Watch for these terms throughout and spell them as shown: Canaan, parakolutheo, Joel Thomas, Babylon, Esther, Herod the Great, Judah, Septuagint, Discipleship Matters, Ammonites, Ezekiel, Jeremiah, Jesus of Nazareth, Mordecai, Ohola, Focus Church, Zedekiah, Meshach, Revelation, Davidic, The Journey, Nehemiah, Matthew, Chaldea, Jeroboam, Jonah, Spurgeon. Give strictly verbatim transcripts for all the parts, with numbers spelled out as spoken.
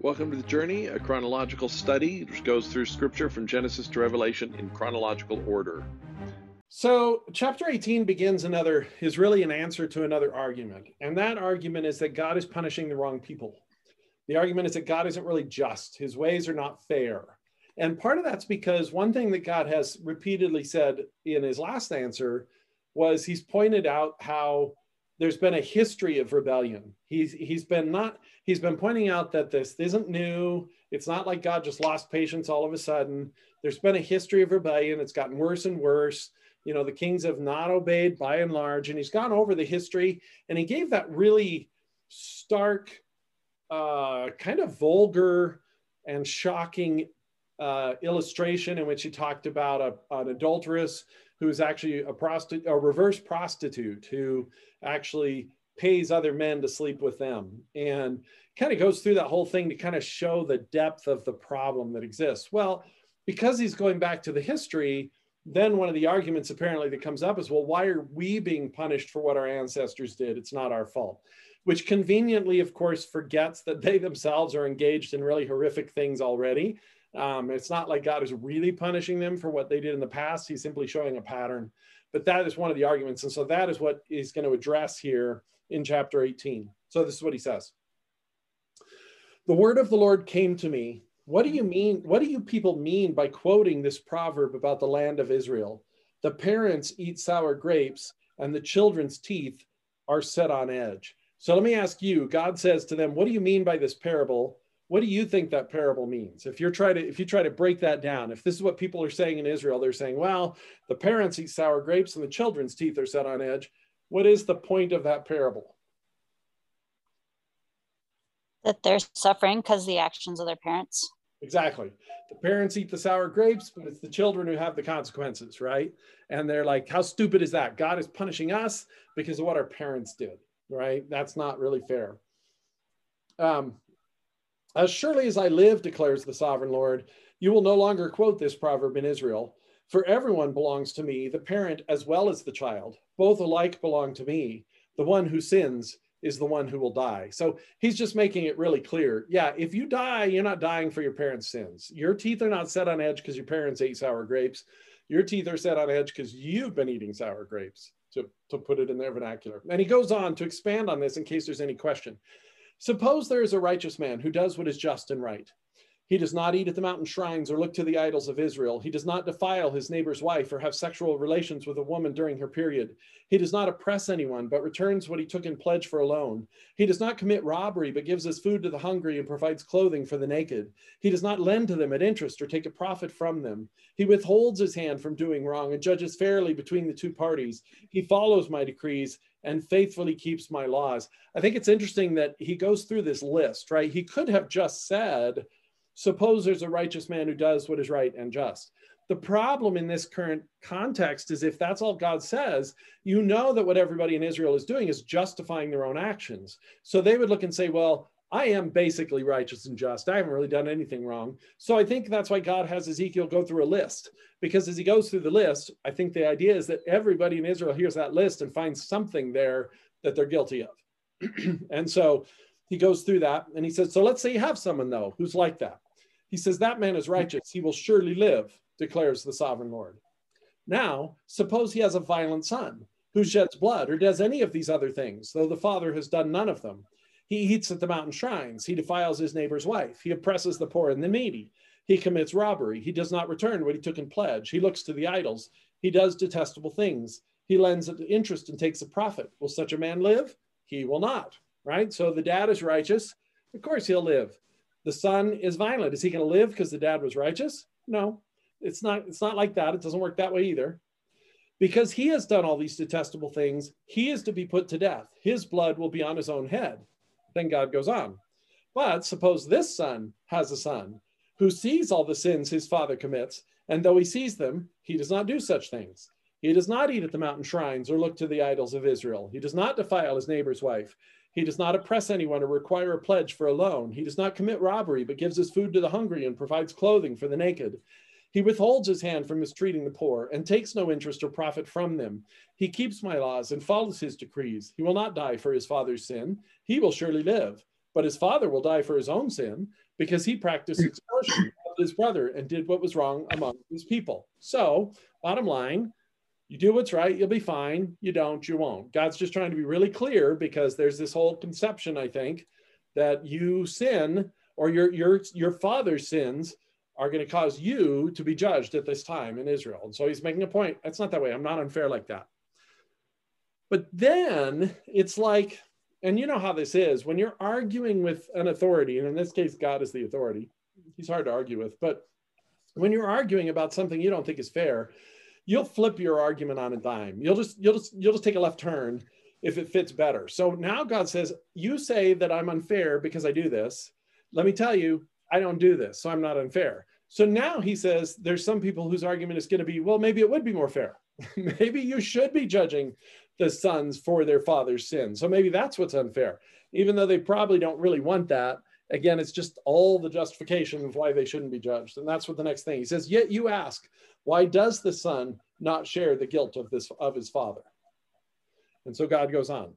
Welcome to The Journey, a chronological study which goes through Scripture from Genesis to Revelation in chronological order. So chapter eighteen begins another, is really an answer to another argument. And that argument is that God is punishing the wrong people. The argument is that God isn't really just. His ways are not fair. And part of that's because one thing that God has repeatedly said in his last answer was he's pointed out how there's been a history of rebellion. He's, he's been not, he's been pointing out that this isn't new. It's not like God just lost patience all of a sudden. There's been a history of rebellion. It's gotten worse and worse. You know, the kings have not obeyed by and large, and he's gone over the history, and he gave that really stark, uh, kind of vulgar and shocking uh, illustration in which he talked about a, an adulteress who is actually a prostitute, a reverse prostitute who actually pays other men to sleep with them, and kind of goes through that whole thing to kind of show the depth of the problem that exists. Well, because he's going back to the history, then one of the arguments apparently that comes up is, well, why are we being punished for what our ancestors did? It's not our fault, which conveniently, of course, forgets that they themselves are engaged in really horrific things already. Um, it's not like God is really punishing them for what they did in the past. He's simply showing a pattern. But that is one of the arguments. And so that is what he's going to address here in chapter eighteen. So this is what he says. The word of the Lord came to me. What do you mean? What do you people mean by quoting this proverb about the land of Israel? The parents eat sour grapes and the children's teeth are set on edge. So let me ask you, God says to them, what do you mean by this parable? What do you think that parable means? If you're trying to, if you try to break that down, if this is what people are saying in Israel, they're saying, well, the parents eat sour grapes and the children's teeth are set on edge. What is the point of that parable? That they're suffering because of the actions of their parents. Exactly. The parents eat the sour grapes, but it's the children who have the consequences, right? And they're like, how stupid is that? God is punishing us because of what our parents did, right? That's not really fair. Um, As surely as I live, declares the sovereign Lord, you will no longer quote this proverb in Israel. For everyone belongs to me, the parent as well as the child. Both alike belong to me. The one who sins is the one who will die. So he's just making it really clear. Yeah, if you die, you're not dying for your parents' sins. Your teeth are not set on edge because your parents ate sour grapes. Your teeth are set on edge because you've been eating sour grapes, to, to put it in their vernacular. And he goes on to expand on this in case there's any question. Suppose there is a righteous man who does what is just and right. He does not eat at the mountain shrines or look to the idols of Israel. He does not defile his neighbor's wife or have sexual relations with a woman during her period. He does not oppress anyone, but returns what he took in pledge for a loan. He does not commit robbery, but gives his food to the hungry and provides clothing for the naked. He does not lend to them at interest or take a profit from them. He withholds his hand from doing wrong and judges fairly between the two parties. He follows my decrees and faithfully keeps my laws. I think it's interesting that he goes through this list, right? He could have just said, suppose there's a righteous man who does what is right and just. The problem in this current context is if that's all God says, you know that what everybody in Israel is doing is justifying their own actions. So they would look and say, well, I am basically righteous and just. I haven't really done anything wrong. So I think that's why God has Ezekiel go through a list, because as he goes through the list, I think the idea is that everybody in Israel hears that list and finds something there that they're guilty of. And so he goes through that and he says, so let's say you have someone though, who's like that. He says, that man is righteous. He will surely live, declares the sovereign Lord. Now, suppose he has a violent son who sheds blood or does any of these other things, though the father has done none of them. He eats at the mountain shrines. He defiles his neighbor's wife. He oppresses the poor and the needy. He commits robbery. He does not return what he took in pledge. He looks to the idols. He does detestable things. He lends interest and takes a profit. Will such a man live? He will not, right? So the dad is righteous. Of course he'll live. The son is violent. Is he going to live because the dad was righteous? No, it's not. It's not like that. It doesn't work that way either. Because he has done all these detestable things, he is to be put to death. His blood will be on his own head. Then God goes on. But suppose this son has a son who sees all the sins his father commits, and though he sees them, he does not do such things. He does not eat at the mountain shrines or look to the idols of Israel. He does not defile his neighbor's wife. He does not oppress anyone or require a pledge for a loan. He does not commit robbery, but gives his food to the hungry and provides clothing for the naked. He withholds his hand from mistreating the poor and takes no interest or profit from them. He keeps my laws and follows his decrees. He will not die for his father's sin. He will surely live, but his father will die for his own sin because he practiced extortion of his brother and did what was wrong among his people. So bottom line, you do what's right, you'll be fine. You don't, you won't. God's just trying to be really clear, because there's this whole conception, I think, that you sin or your, your, your father's sins are going to cause you to be judged at this time in Israel. And so he's making a point. That's not that way. I'm not unfair like that. But then it's like, and you know how this is, when you're arguing with an authority, and in this case, God is the authority. He's hard to argue with. But when you're arguing about something you don't think is fair, you'll flip your argument on a dime. You'll just, you'll just, you'll just take a left turn if it fits better. So now God says, you say that I'm unfair because I do this. Let me tell you, I don't do this, so I'm not unfair. So now he says, there's some people whose argument is going to be, well, maybe it would be more fair. Maybe you should be judging the sons for their father's sin. So maybe that's what's unfair, even though they probably don't really want that. Again, it's just all the justification of why they shouldn't be judged. And that's what the next thing he says, yet you ask, why does the son not share the guilt of this of his father? And so God goes on.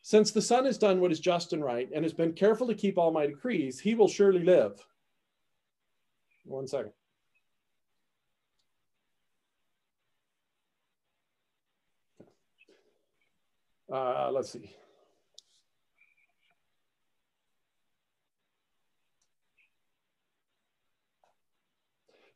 Since the son has done what is just and right and has been careful to keep all my decrees, he will surely live. One second. Uh, let's see.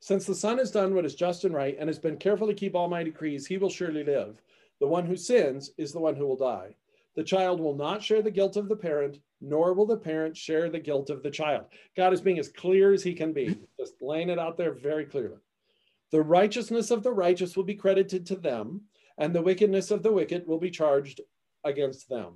Since the son has done what is just and right and has been careful to keep all my decrees, he will surely live. The one who sins is the one who will die. The child will not share the guilt of the parent, nor will the parent share the guilt of the child. God is being as clear as he can be, just laying it out there very clearly. The righteousness of the righteous will be credited to them, and the wickedness of the wicked will be charged against them.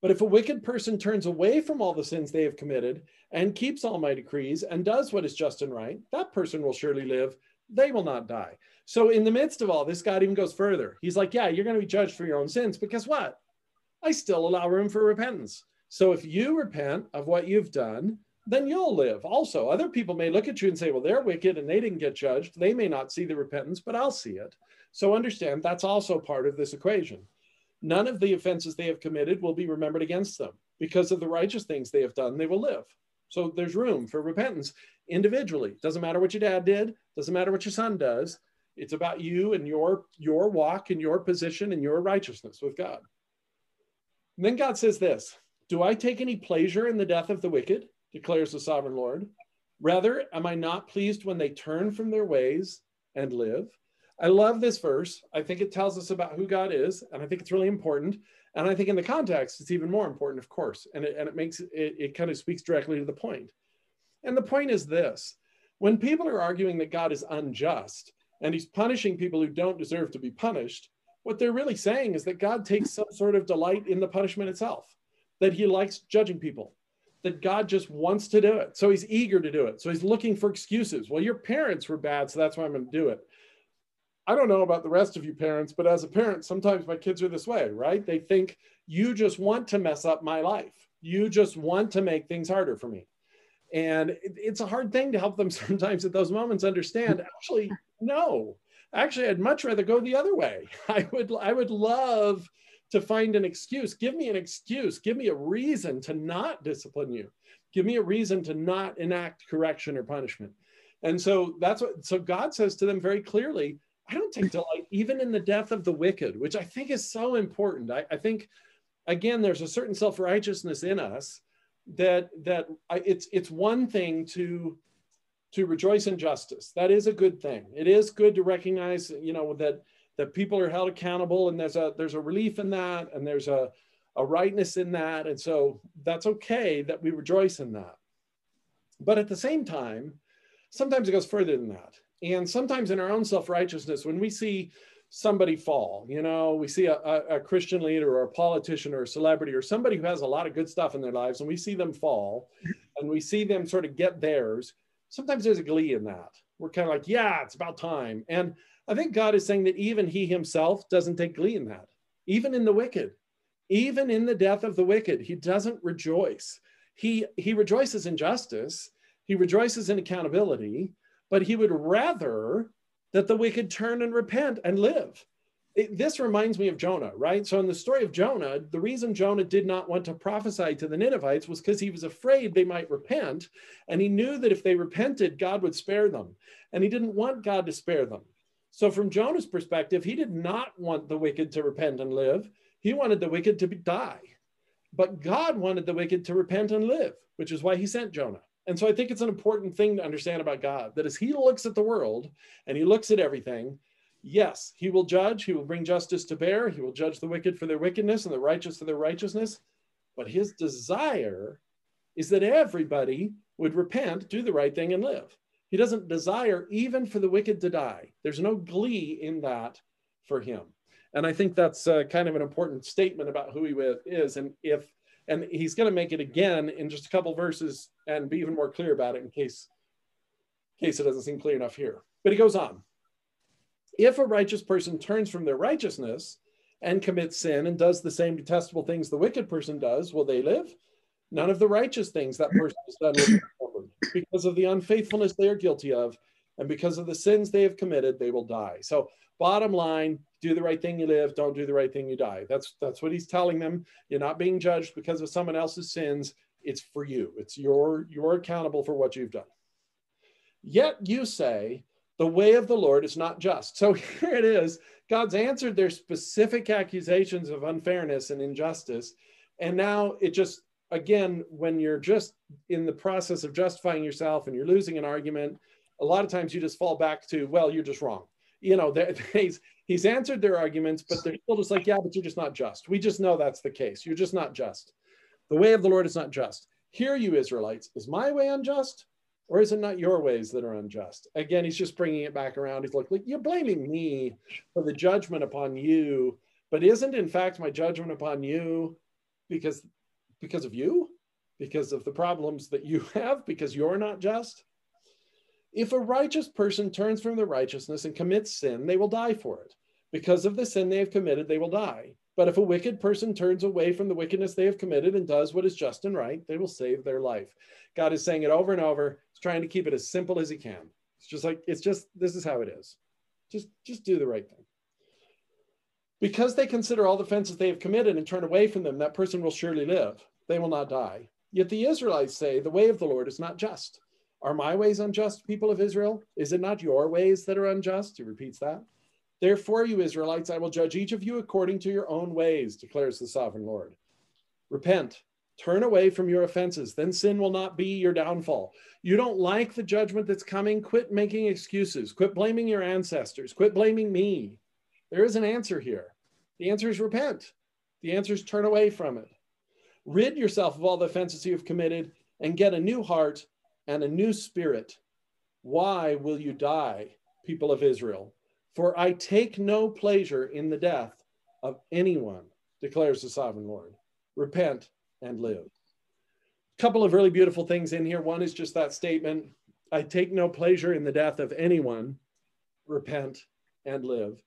But if a wicked person turns away from all the sins they have committed and keeps all my decrees and does what is just and right, that person will surely live. They will not die. So in the midst of all this, God even goes further. He's like, yeah, you're going to be judged for your own sins, but guess what? I still allow room for repentance. So if you repent of what you've done, then you'll live also. Other people may look at you and say, well, they're wicked and they didn't get judged. They may not see the repentance, but I'll see it. So understand that's also part of this equation. None of the offenses they have committed will be remembered against them. Because of the righteous things they have done, they will live. So there's room for repentance individually. Doesn't matter what your dad did. Doesn't matter what your son does. It's about you and your, your walk and your position and your righteousness with God. And then God says this, do I take any pleasure in the death of the wicked, declares the sovereign Lord? Rather, am I not pleased when they turn from their ways and live? I love this verse. I think it tells us about who God is, and I think it's really important. And I think in the context, it's even more important, of course. And it, and it makes it, it kind of speaks directly to the point. And the point is this, when people are arguing that God is unjust and he's punishing people who don't deserve to be punished, what they're really saying is that God takes some sort of delight in the punishment itself, that he likes judging people, that God just wants to do it. So he's eager to do it. So he's looking for excuses. Well, your parents were bad, so that's why I'm going to do it. I don't know about the rest of you parents, but as a parent, sometimes my kids are this way, right? They think you just want to mess up my life. You just want to make things harder for me. And it's a hard thing to help them sometimes at those moments understand, actually, no, actually, I'd much rather go the other way. I would, I would love to find an excuse. Give me an excuse. Give me a reason to not discipline you. Give me a reason to not enact correction or punishment. And so that's what, so God says to them very clearly, I don't take delight even in the death of the wicked, which I think is so important. I, I think, again, there's a certain self-righteousness in us that that I, it's it's one thing to to rejoice in justice. That is a good thing. It is good to recognize, you know, that that people are held accountable, and there's a there's a relief in that, and there's a a rightness in that, and so that's okay that we rejoice in that. But at the same time, sometimes it goes further than that. And sometimes in our own self-righteousness, when we see somebody fall, you know, we see a, a, a Christian leader or a politician or a celebrity or somebody who has a lot of good stuff in their lives, and we see them fall and we see them sort of get theirs. Sometimes there's a glee in that. We're kind of like, yeah, it's about time. And I think God is saying that even he himself doesn't take glee in that. Even in the wicked, even in the death of the wicked, he doesn't rejoice. He, he rejoices in justice. He rejoices in accountability. But he would rather that the wicked turn and repent and live. It, this reminds me of Jonah, right? So in the story of Jonah, the reason Jonah did not want to prophesy to the Ninevites was because he was afraid they might repent. And he knew that if they repented, God would spare them. And he didn't want God to spare them. So from Jonah's perspective, he did not want the wicked to repent and live. He wanted the wicked to die. But God wanted the wicked to repent and live, which is why he sent Jonah. And so I think it's an important thing to understand about God, that as he looks at the world and he looks at everything, yes, he will judge, he will bring justice to bear, he will judge the wicked for their wickedness and the righteous for their righteousness, but his desire is that everybody would repent, do the right thing, and live. He doesn't desire even for the wicked to die. There's no glee in that for him. And I think that's uh, kind of an important statement about who he is, and if, and he's going to make it again in just a couple verses and be even more clear about it in case, in case it doesn't seem clear enough here. But he goes on. If a righteous person turns from their righteousness and commits sin and does the same detestable things the wicked person does, will they live? None of the righteous things that person has done will be covered. Because of the unfaithfulness they are guilty of and because of the sins they have committed, they will die. So bottom line, do the right thing, you live. Don't do the right thing, you die. That's, that's what he's telling them. You're not being judged because of someone else's sins. It's for you. It's your, you're accountable for what you've done. Yet you say, the way of the Lord is not just. So here it is. God's answered their specific accusations of unfairness and injustice. And now it just, again, when you're just in the process of justifying yourself and you're losing an argument, a lot of times you just fall back to, well, you're just wrong. You know, he's, he's answered their arguments, but they're still just like, yeah, but you're just not just. We just know that's the case. You're just not just. The way of the Lord is not just. Hear you Israelites, is my way unjust? Or is it not your ways that are unjust? Again, he's just bringing it back around. He's like, look, you're blaming me for the judgment upon you, but isn't in fact my judgment upon you because, because of you? Because of the problems that you have? Because you're not just? If a righteous person turns from their righteousness and commits sin, they will die for it. Because of the sin they have committed, they will die. But if a wicked person turns away from the wickedness they have committed and does what is just and right, they will save their life. God is saying it over and over. He's trying to keep it as simple as he can. It's just like, it's just, this is how it is. Just, just do the right thing. Because they consider all the offenses they have committed and turn away from them, that person will surely live. They will not die. Yet the Israelites say, the way of the Lord is not just. Are my ways unjust, people of Israel? Is it not your ways that are unjust? He repeats that. Therefore, you Israelites, I will judge each of you according to your own ways, declares the sovereign Lord. Repent, turn away from your offenses, then sin will not be your downfall. You don't like the judgment that's coming? Quit making excuses. Quit blaming your ancestors. Quit blaming me. There is an answer here. The answer is repent. The answer is turn away from it. Rid yourself of all the offenses you have committed and get a new heart and a new spirit. Why will you die, people of Israel? For I take no pleasure in the death of anyone, declares the sovereign Lord. Repent and live. A couple of really beautiful things in here. One is just that statement, I take no pleasure in the death of anyone. Repent and live.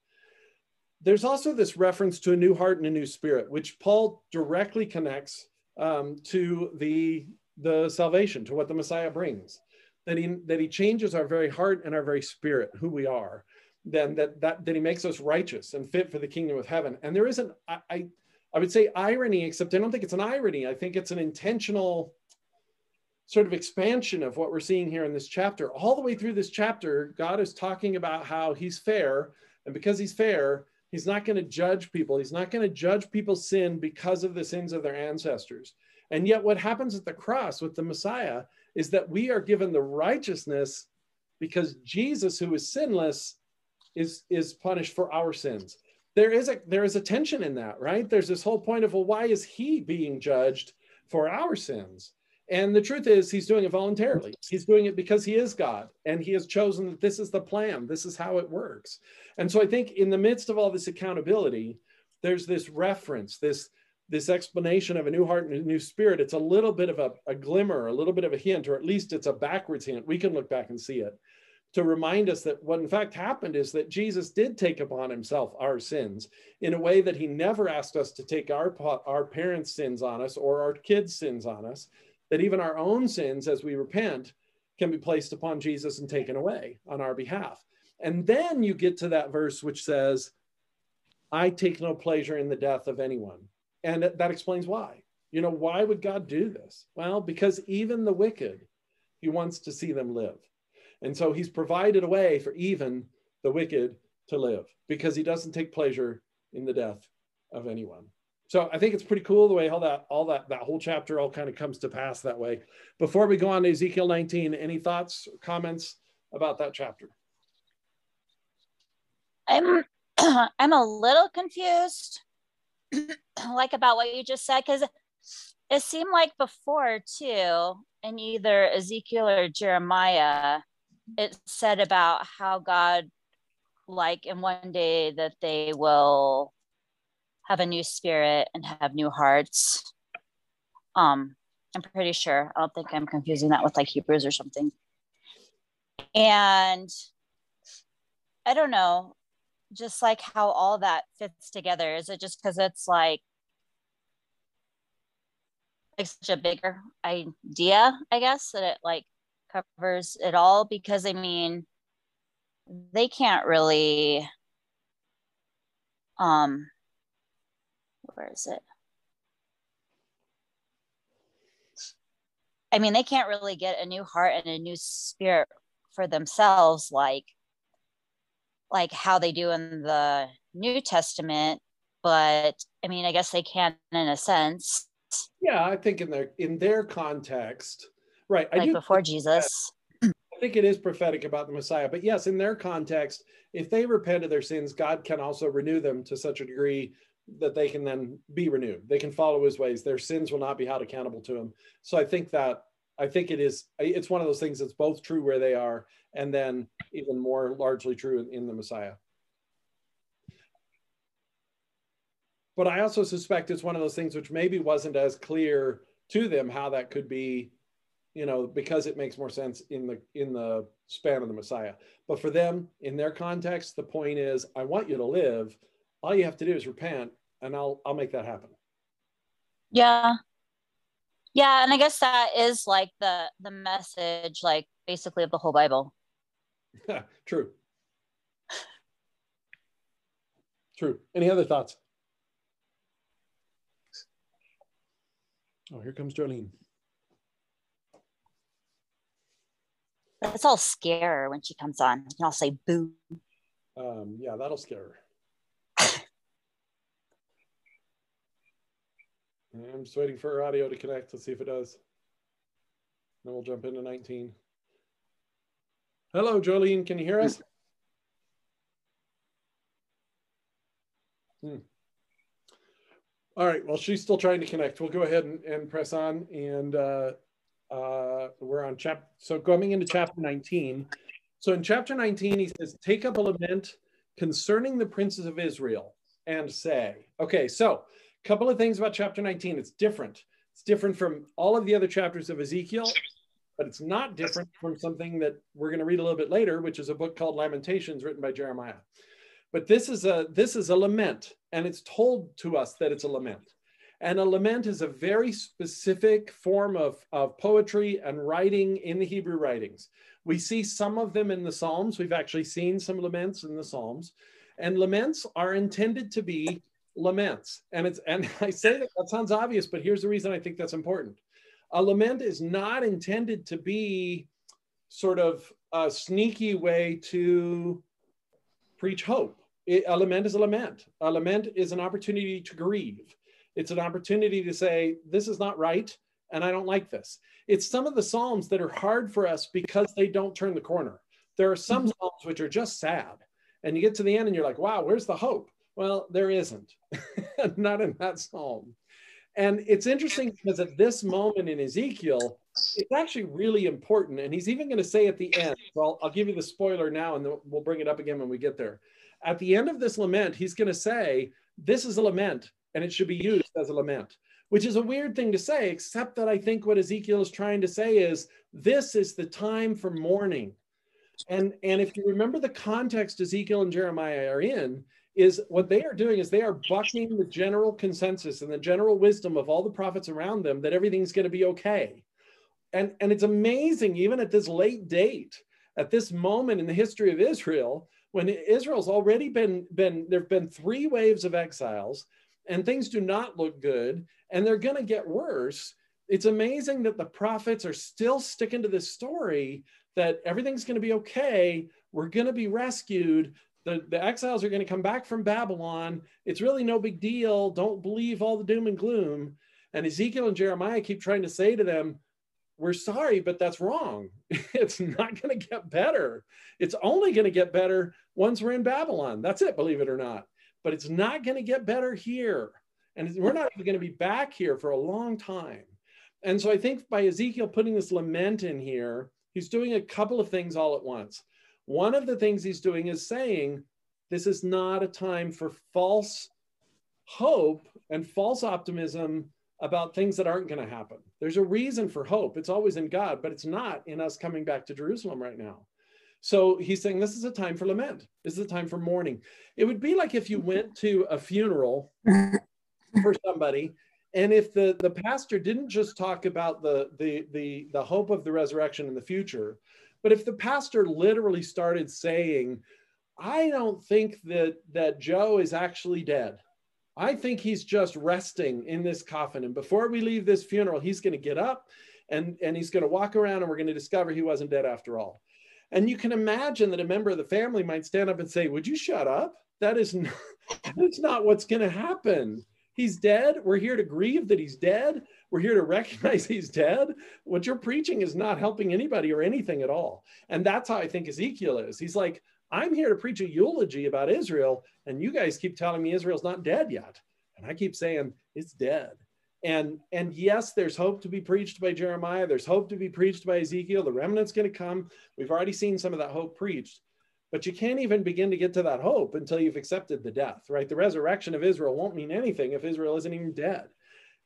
There's also this reference to a new heart and a new spirit, which Paul directly connects um, to the, the salvation, to what the Messiah brings. That he, that he changes our very heart and our very spirit, who we are. Then that, that that he makes us righteous and fit for the kingdom of heaven. And there isn't, I, I I would say irony, except I don't think it's an irony. I think it's an intentional sort of expansion of what we're seeing here in this chapter. All the way through this chapter, God is talking about how he's fair. And because he's fair, he's not going to judge people. He's not going to judge people's sin because of the sins of their ancestors. And yet what happens at the cross with the Messiah is that we are given the righteousness because Jesus, who is sinless, Is, is punished for our sins. There is a there is a tension in that, right? There's this whole point of, well, why is he being judged for our sins? And the truth is he's doing it voluntarily. He's doing it because he is God and he has chosen that this is the plan. This is how it works. And so I think in the midst of all this accountability, there's this reference, this, this explanation of a new heart and a new spirit. It's a little bit of a, a glimmer, a little bit of a hint, or at least it's a backwards hint. We can look back and see it, to remind us that what in fact happened is that Jesus did take upon himself our sins in a way that he never asked us to take our, our parents' sins on us or our kids' sins on us, that even our own sins as we repent can be placed upon Jesus and taken away on our behalf. And then you get to that verse which says, I take no pleasure in the death of anyone. And that explains why. You know, why would God do this? Well, because even the wicked, he wants to see them live. And so he's provided a way for even the wicked to live, because he doesn't take pleasure in the death of anyone. So I think it's pretty cool the way all that, all that, that whole chapter all kind of comes to pass that way. Before we go on to Ezekiel nineteen, any thoughts, or comments about that chapter? I'm, I'm a little confused, like about what you just said, because it seemed like before too, in either Ezekiel or Jeremiah, it said about how God, like in one day that they will have a new spirit and have new hearts. Um, I'm pretty sure. I don't think I'm confusing that with like Hebrews or something. And I don't know, just like how all that fits together. Is it just because it's like, like such a bigger idea, I guess, that it like covers it all? Because I mean, they can't really, um, where is it? I mean, they can't really get a new heart and a new spirit for themselves, like, like how they do in the New Testament. But I mean, I guess they can in a sense. Yeah, I think in their in their context, right? Like I do before Jesus. I think it is prophetic about the Messiah, but yes, in their context, if they repent of their sins, God can also renew them to such a degree that they can then be renewed. They can follow his ways. Their sins will not be held accountable to him. So I think that, I think it is, it's one of those things that's both true where they are, and then even more largely true in, in the Messiah. But I also suspect it's one of those things which maybe wasn't as clear to them how that could be, you know, because it makes more sense in the, in the span of the Messiah. But for them, in their context, the point is, I want you to live. All you have to do is repent, and I'll I'll make that happen. Yeah, yeah, and I guess that is like the the message, like basically of the whole Bible. True. True. Any other thoughts? Oh, here comes Jolene. That's all scare her when she comes on, and I'll say boo. Um, yeah, that'll scare her. I'm just waiting for her audio to connect. Let's see if it does. Then we'll jump into nineteen. Hello, Jolene. Can you hear us? Hmm. All right. Well, she's still trying to connect. We'll go ahead and, and press on. And uh, uh, we're on chapter. So going into chapter nineteen. So in chapter nineteen, he says, take up a lament concerning the princes of Israel and say, okay, so couple of things about chapter nineteen. It's different. It's different from all of the other chapters of Ezekiel, but it's not different from something that we're going to read a little bit later, which is a book called Lamentations written by Jeremiah. But this is a this is a lament, and it's told to us that it's a lament. And a lament is a very specific form of, of poetry and writing in the Hebrew writings. We see some of them in the Psalms. We've actually seen some laments in the Psalms. And laments are intended to be laments. And it's, and I say that, that sounds obvious, but here's the reason I think that's important. A lament is not intended to be sort of a sneaky way to preach hope. It, a lament is a lament. A lament is an opportunity to grieve. It's an opportunity to say, this is not right, and I don't like this. It's some of the Psalms that are hard for us because they don't turn the corner. There are some Psalms which are just sad, and you get to the end and you're like, wow, where's the hope? Well, there isn't, not in that psalm. And it's interesting because at this moment in Ezekiel, it's actually really important. And he's even going to say at the end, well, I'll give you the spoiler now, and then we'll bring it up again when we get there. At the end of this lament, he's going to say, this is a lament, and it should be used as a lament, which is a weird thing to say, except that I think what Ezekiel is trying to say is, this is the time for mourning. And, and if you remember the context Ezekiel and Jeremiah are in, is what they are doing is they are bucking the general consensus and the general wisdom of all the prophets around them that everything's going to be okay. And, and it's amazing, even at this late date, at this moment in the history of Israel, when Israel's already been, been there've been three waves of exiles and things do not look good and they're going to get worse, it's amazing that the prophets are still sticking to this story that everything's going to be okay. We're going to be rescued. The, the exiles are going to come back from Babylon. It's really no big deal. Don't believe all the doom and gloom. And Ezekiel and Jeremiah keep trying to say to them, we're sorry, but that's wrong. It's not going to get better. It's only going to get better once we're in Babylon. That's it, believe it or not. But it's not going to get better here. And we're not even going to be back here for a long time. And so I think by Ezekiel putting this lament in here, he's doing a couple of things all at once. One of the things he's doing is saying, this is not a time for false hope and false optimism about things that aren't going to happen. There's a reason for hope. It's always in God, but it's not in us coming back to Jerusalem right now. So he's saying, this is a time for lament. This is a time for mourning. It would be like if you went to a funeral for somebody, and if the, the pastor didn't just talk about the, the, the, the hope of the resurrection in the future, but if the pastor literally started saying, I don't think that, that Joe is actually dead. I think he's just resting in this coffin. And before we leave this funeral, he's going to get up and, and he's going to walk around and we're going to discover he wasn't dead after all. And you can imagine that a member of the family might stand up and say, would you shut up? That is not, that's not what's going to happen. He's dead. We're here to grieve that he's dead. We're here to recognize he's dead. What you're preaching is not helping anybody or anything at all. And that's how I think Ezekiel is. He's like, I'm here to preach a eulogy about Israel, and you guys keep telling me Israel's not dead yet. And I keep saying, it's dead. And, and yes, there's hope to be preached by Jeremiah. There's hope to be preached by Ezekiel. The remnant's going to come. We've already seen some of that hope preached. But you can't even begin to get to that hope until you've accepted the death, right? The resurrection of Israel won't mean anything if Israel isn't even dead.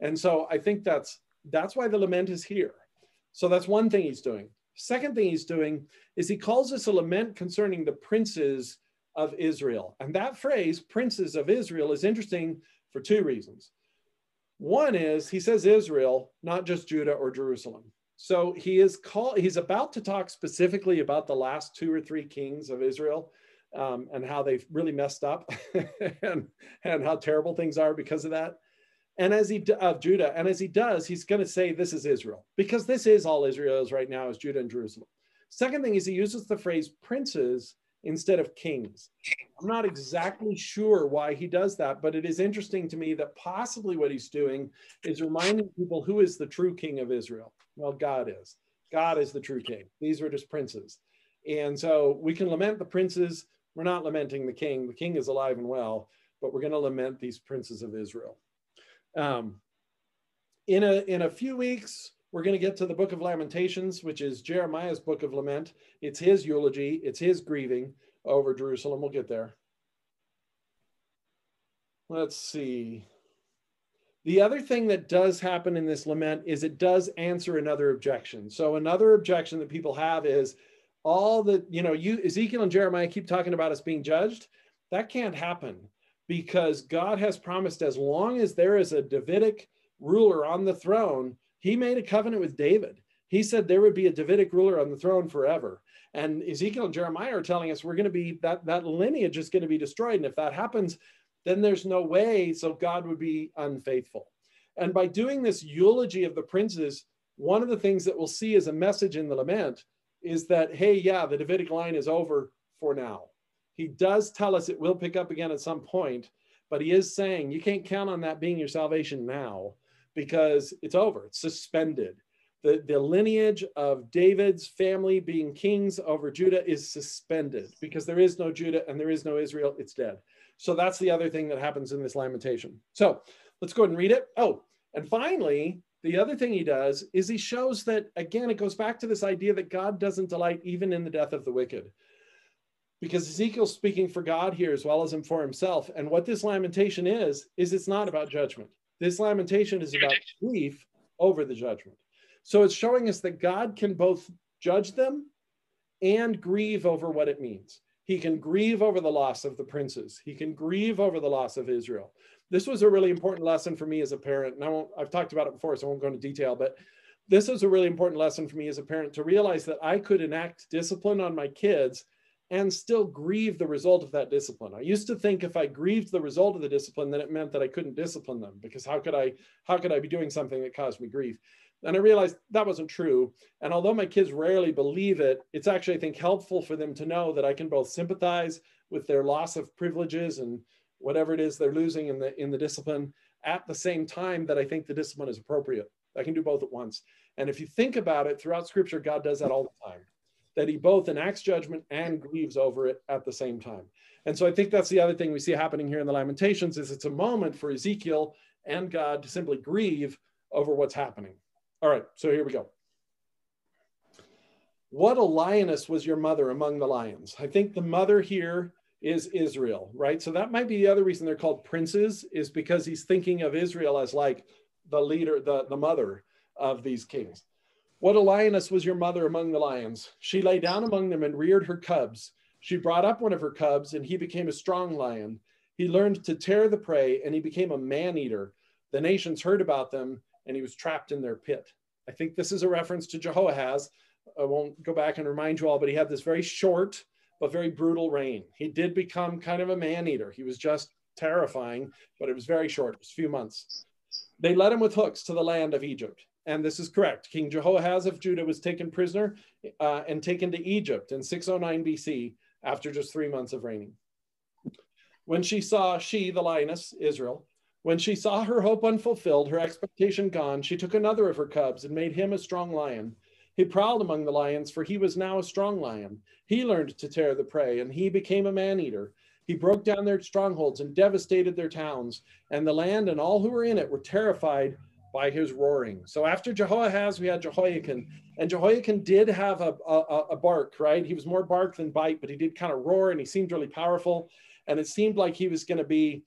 And so I think that's, that's why the lament is here. So that's one thing he's doing. Second thing he's doing is he calls this a lament concerning the princes of Israel. And that phrase, princes of Israel, is interesting for two reasons. One is he says Israel, not just Judah or Jerusalem. So he is call, he's about to talk specifically about the last two or three kings of Israel um, and how they've really messed up and, and how terrible things are because of that. And as he, of Judah, and as he does, he's going to say, this is Israel, because this is all Israel is right now, is Judah and Jerusalem. Second thing is he uses the phrase princes instead of kings. I'm not exactly sure why he does that, but it is interesting to me that possibly what he's doing is reminding people who is the true king of Israel. Well, God is. God is the true king. These were just princes. And so we can lament the princes. We're not lamenting the king. The king is alive and well, but we're going to lament these princes of Israel. Um, in a, in a few weeks, we're going to get to the book of Lamentations, which is Jeremiah's book of lament. It's his eulogy. It's his grieving over Jerusalem. We'll get there. Let's see. The other thing that does happen in this lament is it does answer another objection. So another objection that people have is all the, you know, you, Ezekiel and Jeremiah keep talking about us being judged. That can't happen because God has promised as long as there is a Davidic ruler on the throne, he made a covenant with David. He said there would be a Davidic ruler on the throne forever. And Ezekiel and Jeremiah are telling us we're going to be, that, that lineage is going to be destroyed. And if that happens, then there's no way. So God would be unfaithful. And by doing this eulogy of the princes, one of the things that we'll see as a message in the lament is that, hey, yeah, the Davidic line is over for now. He does tell us it will pick up again at some point, but he is saying you can't count on that being your salvation now, because it's over, it's suspended. The, the lineage of David's family being kings over Judah is suspended because there is no Judah and there is no Israel, it's dead. So that's the other thing that happens in this lamentation. So let's go ahead and read it. Oh, and finally, the other thing he does is he shows that, again, it goes back to this idea that God doesn't delight even in the death of the wicked. Because Ezekiel's speaking for God here as well as him for himself. And what this lamentation is, is it's not about judgment. This lamentation is about grief over the judgment. So it's showing us that God can both judge them and grieve over what it means. He can grieve over the loss of the princes. He can grieve over the loss of Israel. This was a really important lesson for me as a parent. And I won't, I've talked about it before, so I won't go into detail, but this was a really important lesson for me as a parent to realize that I could enact discipline on my kids and still grieve the result of that discipline. I used to think if I grieved the result of the discipline, then it meant that I couldn't discipline them, because how could I, how could I be doing something that caused me grief? And I realized that wasn't true. And although my kids rarely believe it, it's actually, I think, helpful for them to know that I can both sympathize with their loss of privileges and whatever it is they're losing in the, in the discipline, at the same time that I think the discipline is appropriate. I can do both at once. And if you think about it, throughout Scripture, God does that all the time, that he both enacts judgment and grieves over it at the same time. And so I think that's the other thing we see happening here in the Lamentations, is it's a moment for Ezekiel and God to simply grieve over what's happening. All right, so here we go. What a lioness was your mother among the lions. I think the mother here is Israel, right? So that might be the other reason they're called princes, is because he's thinking of Israel as like the leader, the, the mother of these kings. What a lioness was your mother among the lions. She lay down among them and reared her cubs. She brought up one of her cubs, and he became a strong lion. He learned to tear the prey, and he became a man-eater. The nations heard about them, and he was trapped in their pit. I think this is a reference to Jehoahaz. I won't go back and remind you all, but he had this very short but very brutal reign. He did become kind of a man-eater. He was just terrifying, but it was very short. It was a few months. They led him with hooks to the land of Egypt. And this is correct. King Jehoahaz of Judah was taken prisoner uh, and taken to Egypt in six oh nine B C after just three months of reigning. When she saw, she, the lioness, Israel, when she saw her hope unfulfilled, her expectation gone, she took another of her cubs and made him a strong lion. He prowled among the lions, for he was now a strong lion. He learned to tear the prey, and he became a man-eater. He broke down their strongholds and devastated their towns, and the land and all who were in it were terrified by his roaring. So after Jehoahaz, we had Jehoiakim, and Jehoiakim did have a, a, a bark, right? He was more bark than bite, but he did kind of roar, and he seemed really powerful, and it seemed like he was going to be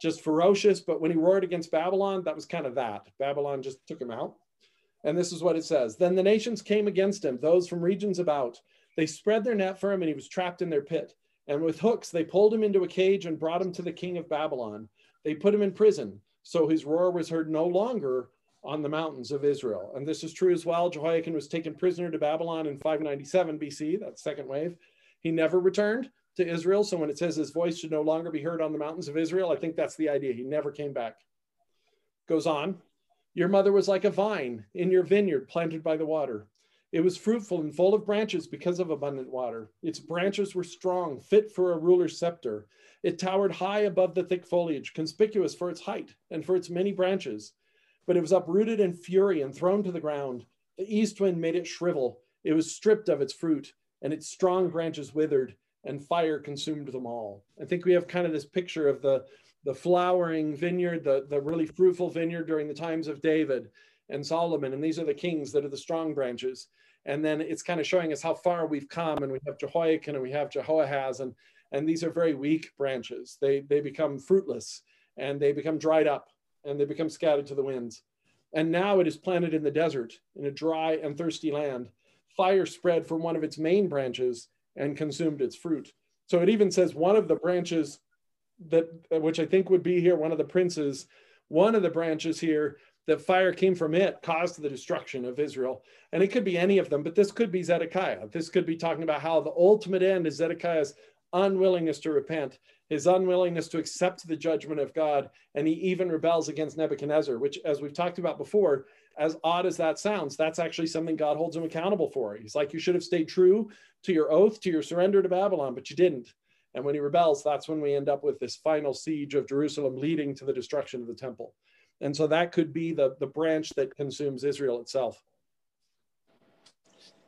just ferocious, but when he roared against Babylon, that was kind of that. Babylon just took him out. And this is what it says. Then the nations came against him, those from regions about. They spread their net for him, and he was trapped in their pit. And with hooks, they pulled him into a cage and brought him to the king of Babylon. They put him in prison, so his roar was heard no longer on the mountains of Israel. And this is true as well. Jehoiakim was taken prisoner to Babylon in five ninety-seven B C, that second wave. He never returned to Israel. So when it says his voice should no longer be heard on the mountains of Israel, I think that's the idea. He never came back. Goes on. Your mother was like a vine in your vineyard planted by the water. It was fruitful and full of branches because of abundant water. Its branches were strong, fit for a ruler's scepter. It towered high above the thick foliage, conspicuous for its height and for its many branches. But it was uprooted in fury and thrown to the ground. The east wind made it shrivel. It was stripped of its fruit, and its strong branches withered, and fire consumed them all. I think we have kind of this picture of the the flowering vineyard, the, the really fruitful vineyard during the times of David and Solomon. And these are the kings that are the strong branches. And then it's kind of showing us how far we've come. And we have Jehoiakim and we have Jehoahaz. And, and these are very weak branches. They, they become fruitless, and they become dried up, and they become scattered to the winds. And now it is planted in the desert, in a dry and thirsty land. Fire spread from one of its main branches and consumed its fruit. So it even says one of the branches that, which I think would be here, one of the princes, one of the branches here, that fire came from it, caused the destruction of Israel. And it could be any of them, but this could be Zedekiah. This could be talking about how the ultimate end is Zedekiah's unwillingness to repent, his unwillingness to accept the judgment of God, and he even rebels against Nebuchadnezzar, which, as we've talked about before, as odd as that sounds, that's actually something God holds him accountable for. He's like, you should have stayed true to your oath, to your surrender to Babylon, but you didn't. And when he rebels, that's when we end up with this final siege of Jerusalem leading to the destruction of the temple. And so that could be the, the branch that consumes Israel itself.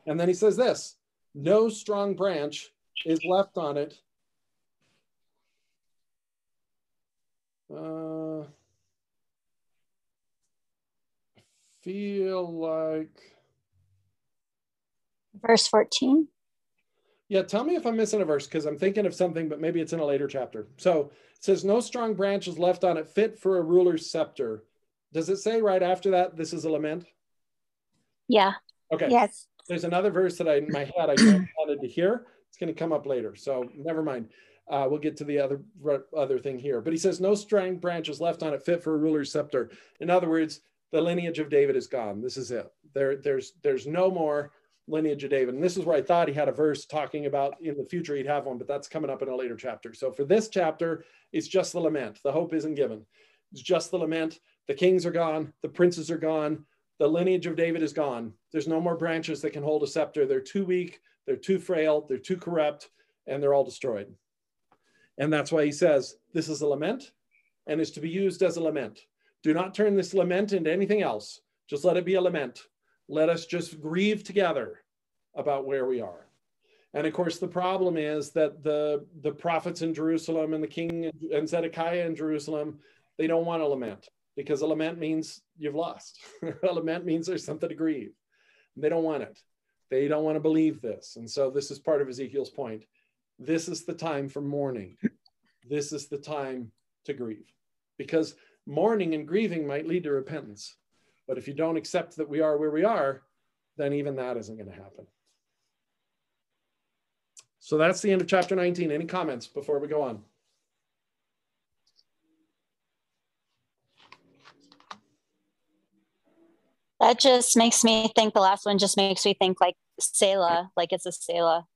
And then he says this, no strong branch is left on it. Uh, I feel like... Verse fourteen. Yeah, tell me if I'm missing a verse, because I'm thinking of something, but maybe it's in a later chapter. So it says, no strong branch is left on it, fit for a ruler's scepter. Does it say right after that, this is a lament? Yeah. Okay. Yes. There's another verse that I, in my head, I wanted to hear. It's going to come up later. So never mind. Uh, we'll get to the other, other thing here. But he says, no strong branch is left on it, fit for a ruler's scepter. In other words, the lineage of David is gone. This is it. There, there's, there's no more. lineage of David. And this is where I thought he had a verse talking about in the future he'd have one, but that's coming up in a later chapter. So for this chapter, it's just the lament. The hope isn't given. It's just the lament. The kings are gone. The princes are gone. The lineage of David is gone. There's no more branches that can hold a scepter. They're too weak. They're too frail. They're too corrupt. And they're all destroyed. And that's why he says, this is a lament and is to be used as a lament. Do not turn this lament into anything else. Just let it be a lament. Let us just grieve together about where we are. And of course, the problem is that the, the prophets in Jerusalem and the king and Zedekiah in Jerusalem, they don't want to lament, because a lament means you've lost. A lament means there's something to grieve. And they don't want it. They don't want to believe this. And so this is part of Ezekiel's point. This is the time for mourning. This is the time to grieve, because mourning and grieving might lead to repentance. But if you don't accept that we are where we are, then even that isn't going to happen. So that's the end of chapter nineteen. Any comments before we go on? That just makes me think, the last one just makes me think like Selah, like it's a Selah.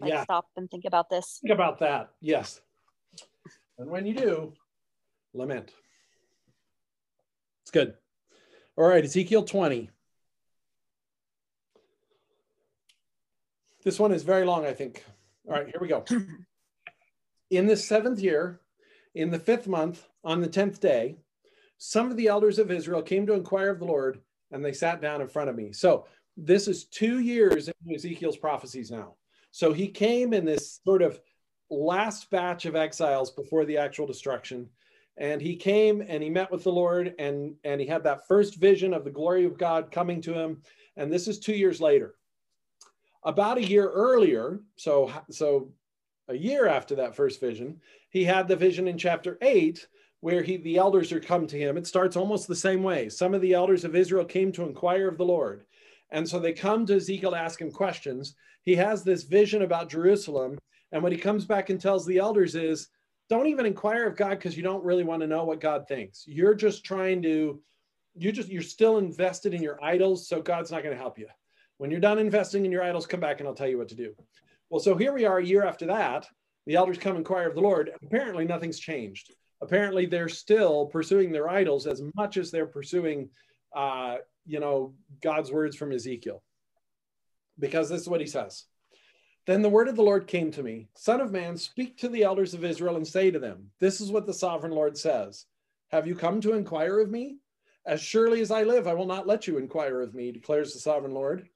Like, yeah. Stop and think about this. Think about that, yes. And when you do, lament. It's good. All right, Ezekiel twenty. This one is very long, I think. All right, here we go. In the seventh year, in the fifth month, on the tenth day, some of the elders of Israel came to inquire of the Lord, and they sat down in front of me. So this is two years into Ezekiel's prophecies now. So he came in this sort of last batch of exiles before the actual destruction. And he came and he met with the Lord, and, and he had that first vision of the glory of God coming to him. And this is two years later. About a year earlier, so, so a year after that first vision, he had the vision in chapter eight, where he, the elders are come to him. It starts almost the same way. Some of the elders of Israel came to inquire of the Lord. And so they come to Ezekiel to ask him questions. He has this vision about Jerusalem. And what he comes back and tells the elders is, don't even inquire of God, because you don't really want to know what God thinks. You're just trying to, you just, you're still invested in your idols. So God's not going to help you. When you're done investing in your idols, come back and I'll tell you what to do. Well, so here we are a year after that, the elders come inquire of the Lord. Apparently nothing's changed. Apparently they're still pursuing their idols as much as they're pursuing, uh, you know, God's words from Ezekiel, because this is what he says. Then the word of the Lord came to me, Son of man, speak to the elders of Israel and say to them, this is what the sovereign Lord says. Have you come to inquire of me? As surely as I live, I will not let you inquire of me, declares the sovereign Lord.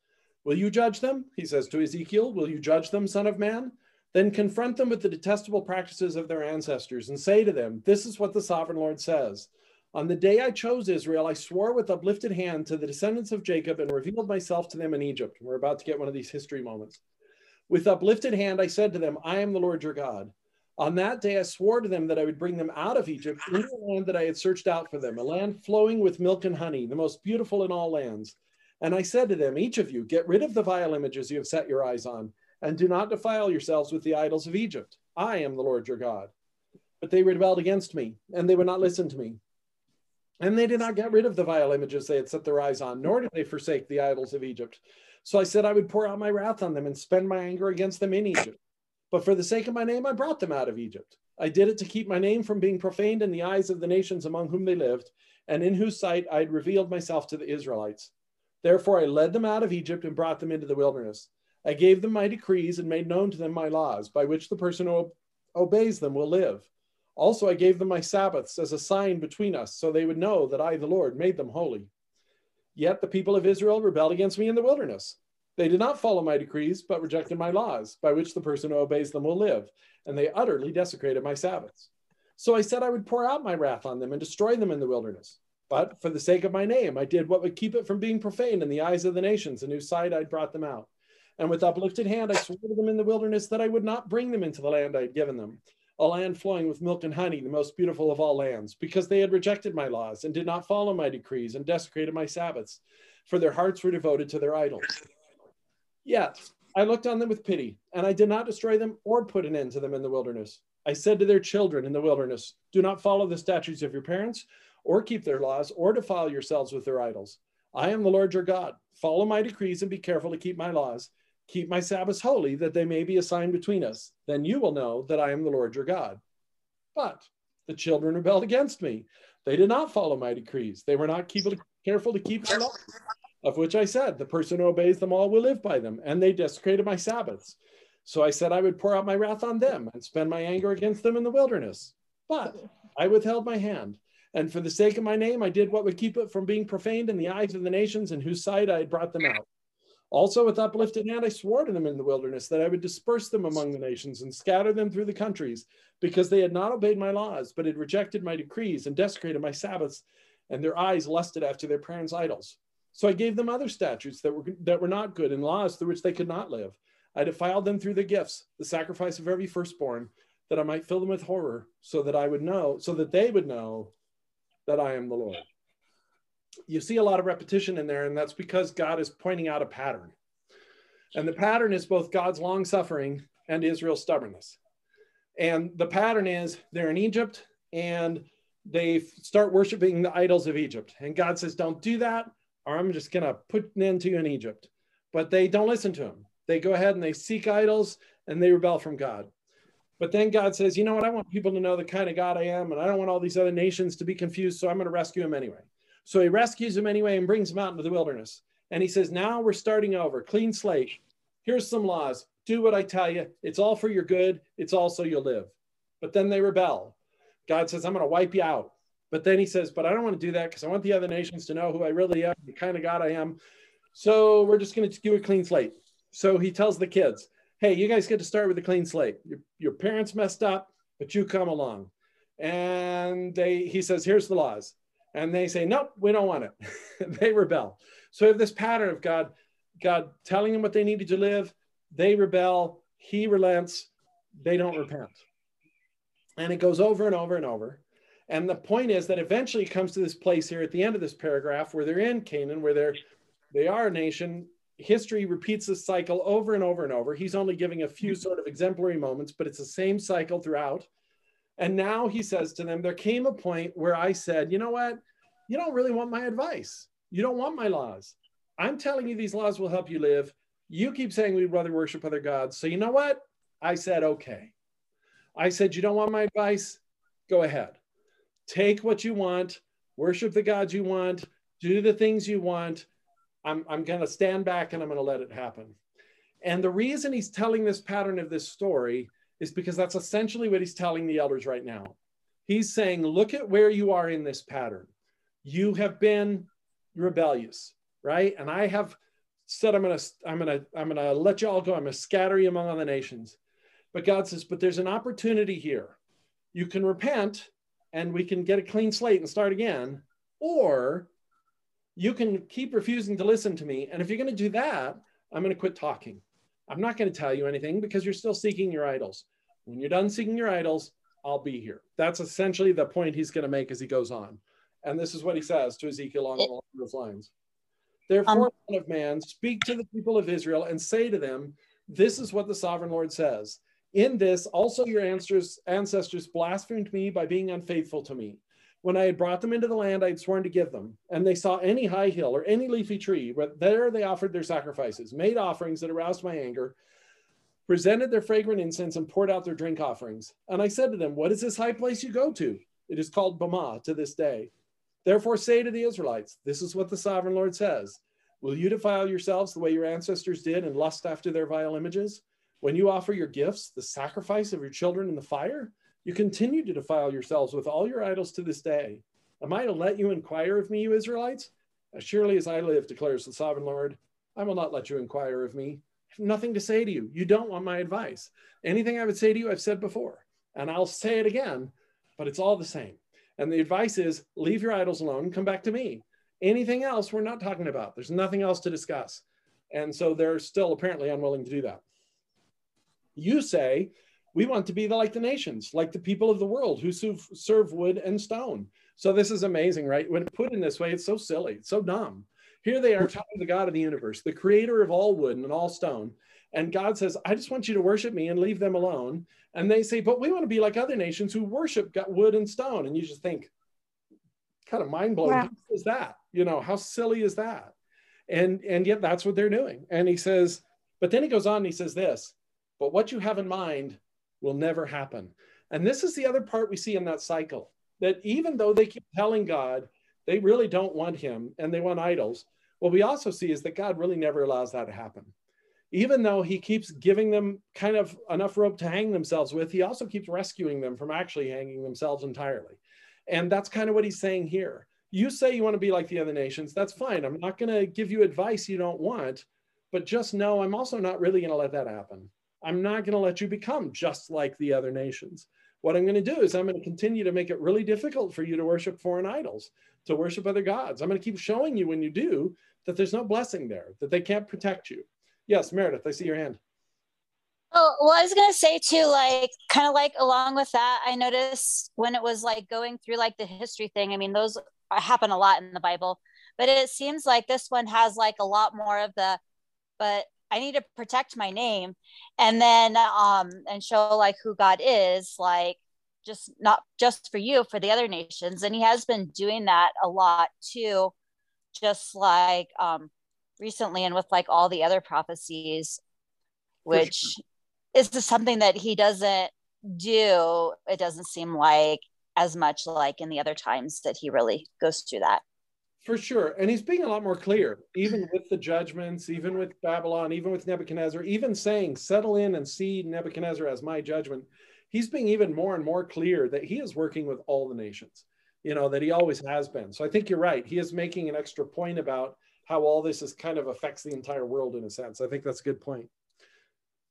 Will you judge them? He says to Ezekiel, will you judge them, son of man? Then confront them with the detestable practices of their ancestors and say to them, this is what the sovereign Lord says. On the day I chose Israel, I swore with uplifted hand to the descendants of Jacob and revealed myself to them in Egypt. We're about to get one of these history moments. With uplifted hand, I said to them, I am the Lord your God. On that day, I swore to them that I would bring them out of Egypt into a land that I had searched out for them, a land flowing with milk and honey, the most beautiful in all lands. And I said to them, each of you, get rid of the vile images you have set your eyes on, and do not defile yourselves with the idols of Egypt. I am the Lord your God. But they rebelled against me, and they would not listen to me. And they did not get rid of the vile images they had set their eyes on, nor did they forsake the idols of Egypt. So I said I would pour out my wrath on them and spend my anger against them in Egypt. But for the sake of my name, I brought them out of Egypt. I did it to keep my name from being profaned in the eyes of the nations among whom they lived, and in whose sight I had revealed myself to the Israelites. Therefore I led them out of Egypt and brought them into the wilderness. I gave them my decrees and made known to them my laws, by which the person who obeys them will live. Also I gave them my Sabbaths as a sign between us, so they would know that I, the Lord, made them holy. Yet the people of Israel rebelled against me in the wilderness. They did not follow my decrees, but rejected my laws, by which the person who obeys them will live, and they utterly desecrated my Sabbaths. So I said I would pour out my wrath on them and destroy them in the wilderness. But for the sake of my name, I did what would keep it from being profaned in the eyes of the nations, in whose sight I brought them out. And with uplifted hand, I swore to them in the wilderness that I would not bring them into the land I had given them, a land flowing with milk and honey, the most beautiful of all lands, because they had rejected my laws and did not follow my decrees and desecrated my Sabbaths, for their hearts were devoted to their idols. Yet I looked on them with pity, and I did not destroy them or put an end to them in the wilderness. I said to their children in the wilderness, do not follow the statutes of your parents or keep their laws or defile yourselves with their idols. I am the Lord your God. Follow my decrees and be careful to keep my laws. Keep my Sabbaths holy, that they may be a sign between us. Then you will know that I am the Lord your God. But the children rebelled against me. They did not follow my decrees. They were not careful to keep my laws, of which I said, the person who obeys them all will live by them. And they desecrated my Sabbaths. So I said I would pour out my wrath on them and spend my anger against them in the wilderness. But I withheld my hand. And for the sake of my name, I did what would keep it from being profaned in the eyes of the nations in whose sight I had brought them out. Also with uplifted hand, I swore to them in the wilderness that I would disperse them among the nations and scatter them through the countries, because they had not obeyed my laws, but had rejected my decrees and desecrated my Sabbaths, and their eyes lusted after their parents' idols. So I gave them other statutes that were, that were not good, and laws through which they could not live. I defiled them through their gifts, the sacrifice of every firstborn, that I might fill them with horror, so that I would know, so that they would know that I am the Lord. You see a lot of repetition in there, and that's because God is pointing out a pattern. And the pattern is both God's long suffering and Israel's stubbornness. And the pattern is they're in Egypt and they start worshiping the idols of Egypt. And God says, don't do that, or I'm just going to put an end to you in Egypt. But they don't listen to him. They go ahead and they seek idols and they rebel from God. But then God says, you know what? I want people to know the kind of God I am, and I don't want all these other nations to be confused, so I'm going to rescue them anyway. So he rescues them anyway and brings them out into the wilderness. And he says, now we're starting over, clean slate. Here's some laws. Do what I tell you. It's all for your good. It's all so you'll live. But then they rebel. God says, I'm going to wipe you out. But then he says, but I don't want to do that because I want the other nations to know who I really am, the kind of God I am. So we're just going to do a clean slate. So he tells the kids, hey, you guys get to start with a clean slate. Your, your parents messed up, but you come along. And they, he says, here's the laws. And they say, nope, we don't want it. They rebel. So we have this pattern of God, God telling them what they needed to live. They rebel. He relents. They don't repent. And it goes over and over and over. And the point is that eventually it comes to this place here at the end of this paragraph where they're in Canaan, where they're, they are a nation. History repeats this cycle over and over and over. He's only giving a few sort of exemplary moments, but it's the same cycle throughout. And now he says to them, there came a point where I said, you know what? You don't really want my advice. You don't want my laws. I'm telling you these laws will help you live. You keep saying we'd rather worship other gods. So you know what? I said, okay. I said, you don't want my advice? Go ahead. Take what you want. Worship the gods you want. Do the things you want. I'm, I'm going to stand back and I'm going to let it happen. And the reason he's telling this pattern of this story is because that's essentially what he's telling the elders right now. He's saying, look at where you are in this pattern. You have been rebellious, right? And I have said, I'm gonna, I'm gonna, I'm gonna let you all go. I'm gonna scatter you among all the nations. But God says, but there's an opportunity here. You can repent and we can get a clean slate and start again, or you can keep refusing to listen to me. And if you're gonna do that, I'm gonna quit talking. I'm not going to tell you anything because you're still seeking your idols. When you're done seeking your idols, I'll be here. That's essentially the point he's going to make as he goes on. And this is what he says to Ezekiel along, along those lines. Therefore, um, Son of Man, speak to the people of Israel and say to them, this is what the sovereign Lord says. In this, also your ancestors, ancestors blasphemed me by being unfaithful to me. When I had brought them into the land, I had sworn to give them, and they saw any high hill or any leafy tree, where there they offered their sacrifices, made offerings that aroused my anger, presented their fragrant incense, and poured out their drink offerings. And I said to them, what is this high place you go to? It is called Bamah to this day. Therefore say to the Israelites, this is what the sovereign Lord says. Will you defile yourselves the way your ancestors did and lust after their vile images? When you offer your gifts, the sacrifice of your children in the fire? You continue to defile yourselves with all your idols to this day. Am I to let you inquire of me, you Israelites? As surely as I live, declares the sovereign Lord, I will not let you inquire of me. I have nothing to say to you. You don't want my advice. Anything I would say to you, I've said before. And I'll say it again, but it's all the same. And the advice is, leave your idols alone, come back to me. Anything else we're not talking about. There's nothing else to discuss. And so they're still apparently unwilling to do that. You say, we want to be the, like the nations, like the people of the world who serve wood and stone. So this is amazing, right? When put in this way, it's so silly, it's so dumb. Here they are talking to the God of the universe, the creator of all wood and all stone. And God says, I just want you to worship me and leave them alone. And they say, but we want to be like other nations who worship wood and stone. And you just think, kind of mind blowing, wow. What is that? You know, how silly is that? And, and yet that's what they're doing. And he says, but then he goes on and he says this, but what you have in mind will never happen. And this is the other part we see in that cycle, that even though they keep telling God, they really don't want him and they want idols. What we also see is that God really never allows that to happen. Even though he keeps giving them kind of enough rope to hang themselves with, he also keeps rescuing them from actually hanging themselves entirely. And that's kind of what he's saying here. You say you want to be like the other nations. That's fine. I'm not going to give you advice you don't want, but just know I'm also not really going to let that happen. I'm not going to let you become just like the other nations. What I'm going to do is I'm going to continue to make it really difficult for you to worship foreign idols, to worship other gods. I'm going to keep showing you when you do that there's no blessing there, that they can't protect you. Yes, Meredith, I see your hand. Oh, well, I was going to say too, like, kind of like along with that, I noticed when it was like going through like the history thing, I mean, those happen a lot in the Bible, but it seems like this one has like a lot more of the, but I need to protect my name, and then um and show like who God is, like just not just for you, for the other nations. And he has been doing that a lot too, just like um recently and with like all the other prophecies, which sure. is just something that he doesn't do, it doesn't seem like, as much like in the other times that he really goes through that. For sure. And he's being a lot more clear, even with the judgments, even with Babylon, even with Nebuchadnezzar, even saying, settle in and see Nebuchadnezzar as my judgment. He's being even more and more clear that he is working with all the nations, you know, that he always has been. So I think you're right. He is making an extra point about how all this is kind of affects the entire world in a sense. I think that's a good point.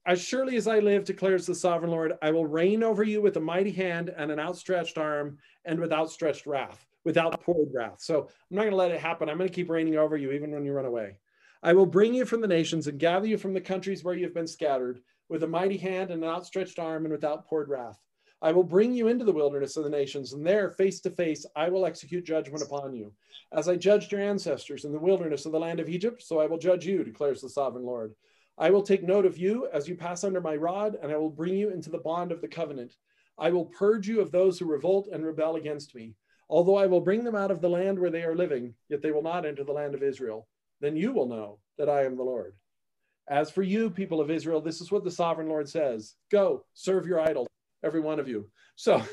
As surely as I live, declares the sovereign Lord, I will reign over you with a mighty hand and an outstretched arm and with outstretched wrath, without poured wrath. So I'm not going to let it happen. I'm going to keep reigning over you even when you run away. I will bring you from the nations and gather you from the countries where you've been scattered with a mighty hand and an outstretched arm and without poured wrath. I will bring you into the wilderness of the nations, and there, face to face, I will execute judgment upon you. As I judged your ancestors in the wilderness of the land of Egypt, so I will judge you, declares the sovereign Lord. I will take note of you as you pass under my rod, and I will bring you into the bond of the covenant. I will purge you of those who revolt and rebel against me. Although I will bring them out of the land where they are living, yet they will not enter the land of Israel. Then you will know that I am the Lord. As for you, people of Israel, this is what the sovereign Lord says. Go, serve your idols, every one of you. So,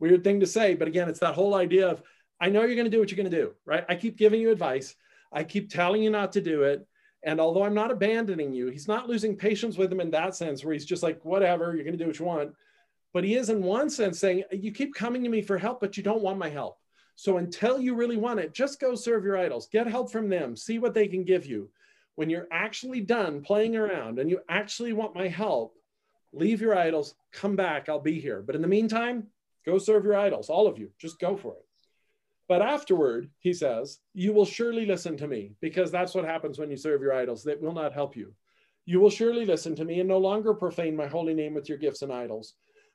weird thing to say, but again, it's that whole idea of, I know you're going to do what you're going to do, right? I keep giving you advice. I keep telling you not to do it. And although I'm not abandoning you, he's not losing patience with him in that sense where he's just like, whatever, you're going to do what you want. But he is in one sense saying, you keep coming to me for help, but you don't want my help. So until you really want it, just go serve your idols, get help from them, see what they can give you. When you're actually done playing around and you actually want my help, leave your idols, come back, I'll be here. But in the meantime, go serve your idols, all of you, just go for it. But afterward, he says, you will surely listen to me, because that's what happens when you serve your idols. That will not help you. You will surely listen to me and no longer profane my holy name with your gifts and idols.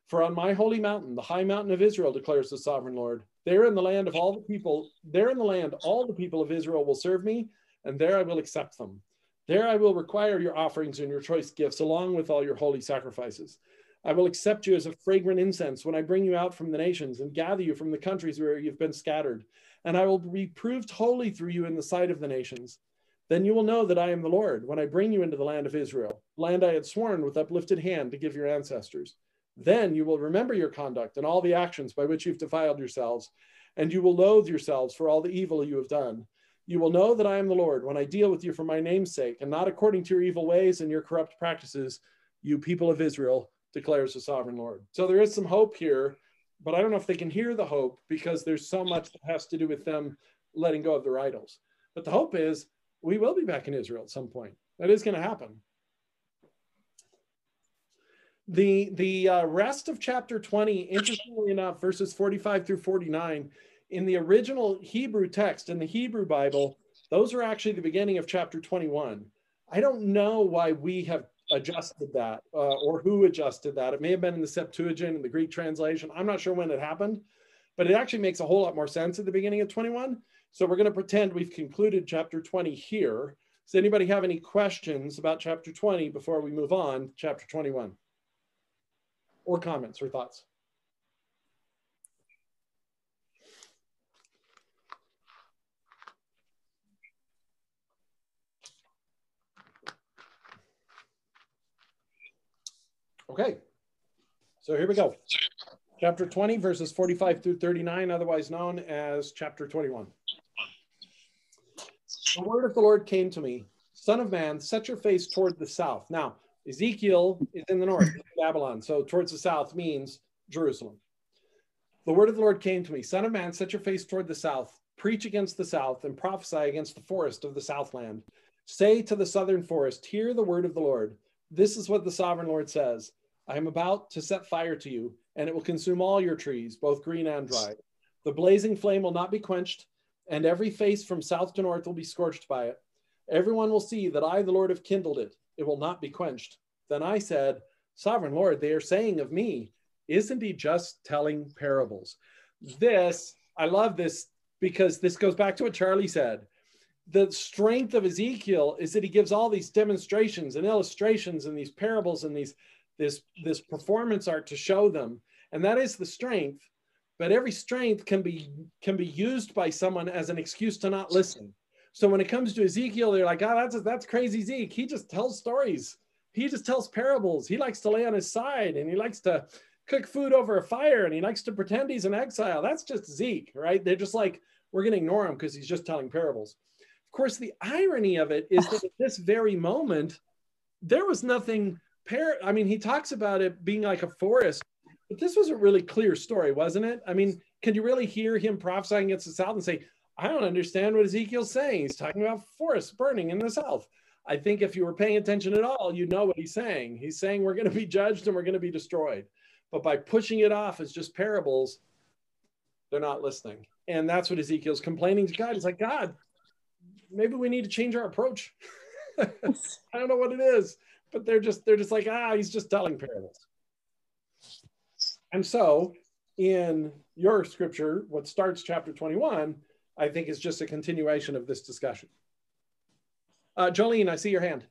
For on my holy mountain, the high mountain of Israel, declares the sovereign Lord, there in the land of all the people, there in the land, all the people of Israel will serve me, and there I will accept them. There I will require your offerings and your choice gifts, along with all your holy sacrifices. I will accept you as a fragrant incense when I bring you out from the nations and gather you from the countries where you've been scattered. And I will be proved holy through you in the sight of the nations. Then you will know that I am the Lord when I bring you into the land of Israel, land I had sworn with uplifted hand to give your ancestors. Then you will remember your conduct and all the actions by which you've defiled yourselves, and you will loathe yourselves for all the evil you have done. You will know that I am the Lord when I deal with you for my name's sake, and not according to your evil ways and your corrupt practices, you people of Israel, declares the sovereign Lord. So there is some hope here, but I don't know if they can hear the hope because there's so much that has to do with them letting go of their idols. But the hope is we will be back in Israel at some point. That is going to happen. The, the uh, rest of chapter twenty, interestingly enough, verses forty-five through forty-nine, in the original Hebrew text, in the Hebrew Bible, those are actually the beginning of chapter twenty-one. I don't know why we have adjusted that uh, or who adjusted that. It may have been in the Septuagint and the Greek translation. I'm not sure when it happened, but it actually makes a whole lot more sense at the beginning of twenty-one. So we're going to pretend we've concluded chapter twenty here. Does anybody have any questions about chapter twenty before we move on to chapter twenty-one? Or comments or thoughts? Okay, so here we go. Chapter twenty, verses forty-five through thirty-nine, otherwise known as chapter twenty-one. The word of the Lord came to me, son of man, set your face toward the south. Now, Ezekiel is in the north, Babylon, so towards the south means Jerusalem. The word of the Lord came to me, son of man, set your face toward the south, preach against the south and prophesy against the forest of the southland. Say to the southern forest, hear the word of the Lord. This is what the sovereign Lord says. I am about to set fire to you, and it will consume all your trees, both green and dry. The blazing flame will not be quenched, and every face from south to north will be scorched by it. Everyone will see that I, the Lord, have kindled it. It will not be quenched. Then I said, sovereign Lord, they are saying of me, isn't he just telling parables? This, I love this, because this goes back to what Charlie said. The strength of Ezekiel is that he gives all these demonstrations and illustrations and these parables and these this this performance art to show them, and that is the strength. But every strength can be can be used by someone as an excuse to not listen. So when it comes to Ezekiel, they're like, oh, that's that's crazy Zeke. He just tells stories. He just tells parables. He likes to lay on his side and he likes to cook food over a fire and he likes to pretend he's in exile. That's just Zeke, right? They're just like, we're going to ignore him because he's just telling parables. Of course, the irony of it is that at this very moment, there was nothing, par I mean, he talks about it being like a forest, but this was a really clear story, wasn't it? I mean, can you really hear him prophesying against the south and say, I don't understand what Ezekiel's saying. He's talking about forests burning in the south. I think if you were paying attention at all, you'd know what he's saying. He's saying we're going to be judged and we're going to be destroyed. But by pushing it off as just parables, they're not listening. And that's what Ezekiel's complaining to God. He's like, God, maybe we need to change our approach. I don't know what it is, but they're just, they're just like, ah, he's just telling parables. And so in your scripture, what starts chapter twenty-one, I think is just a continuation of this discussion. Uh, Jolene, I see your hand.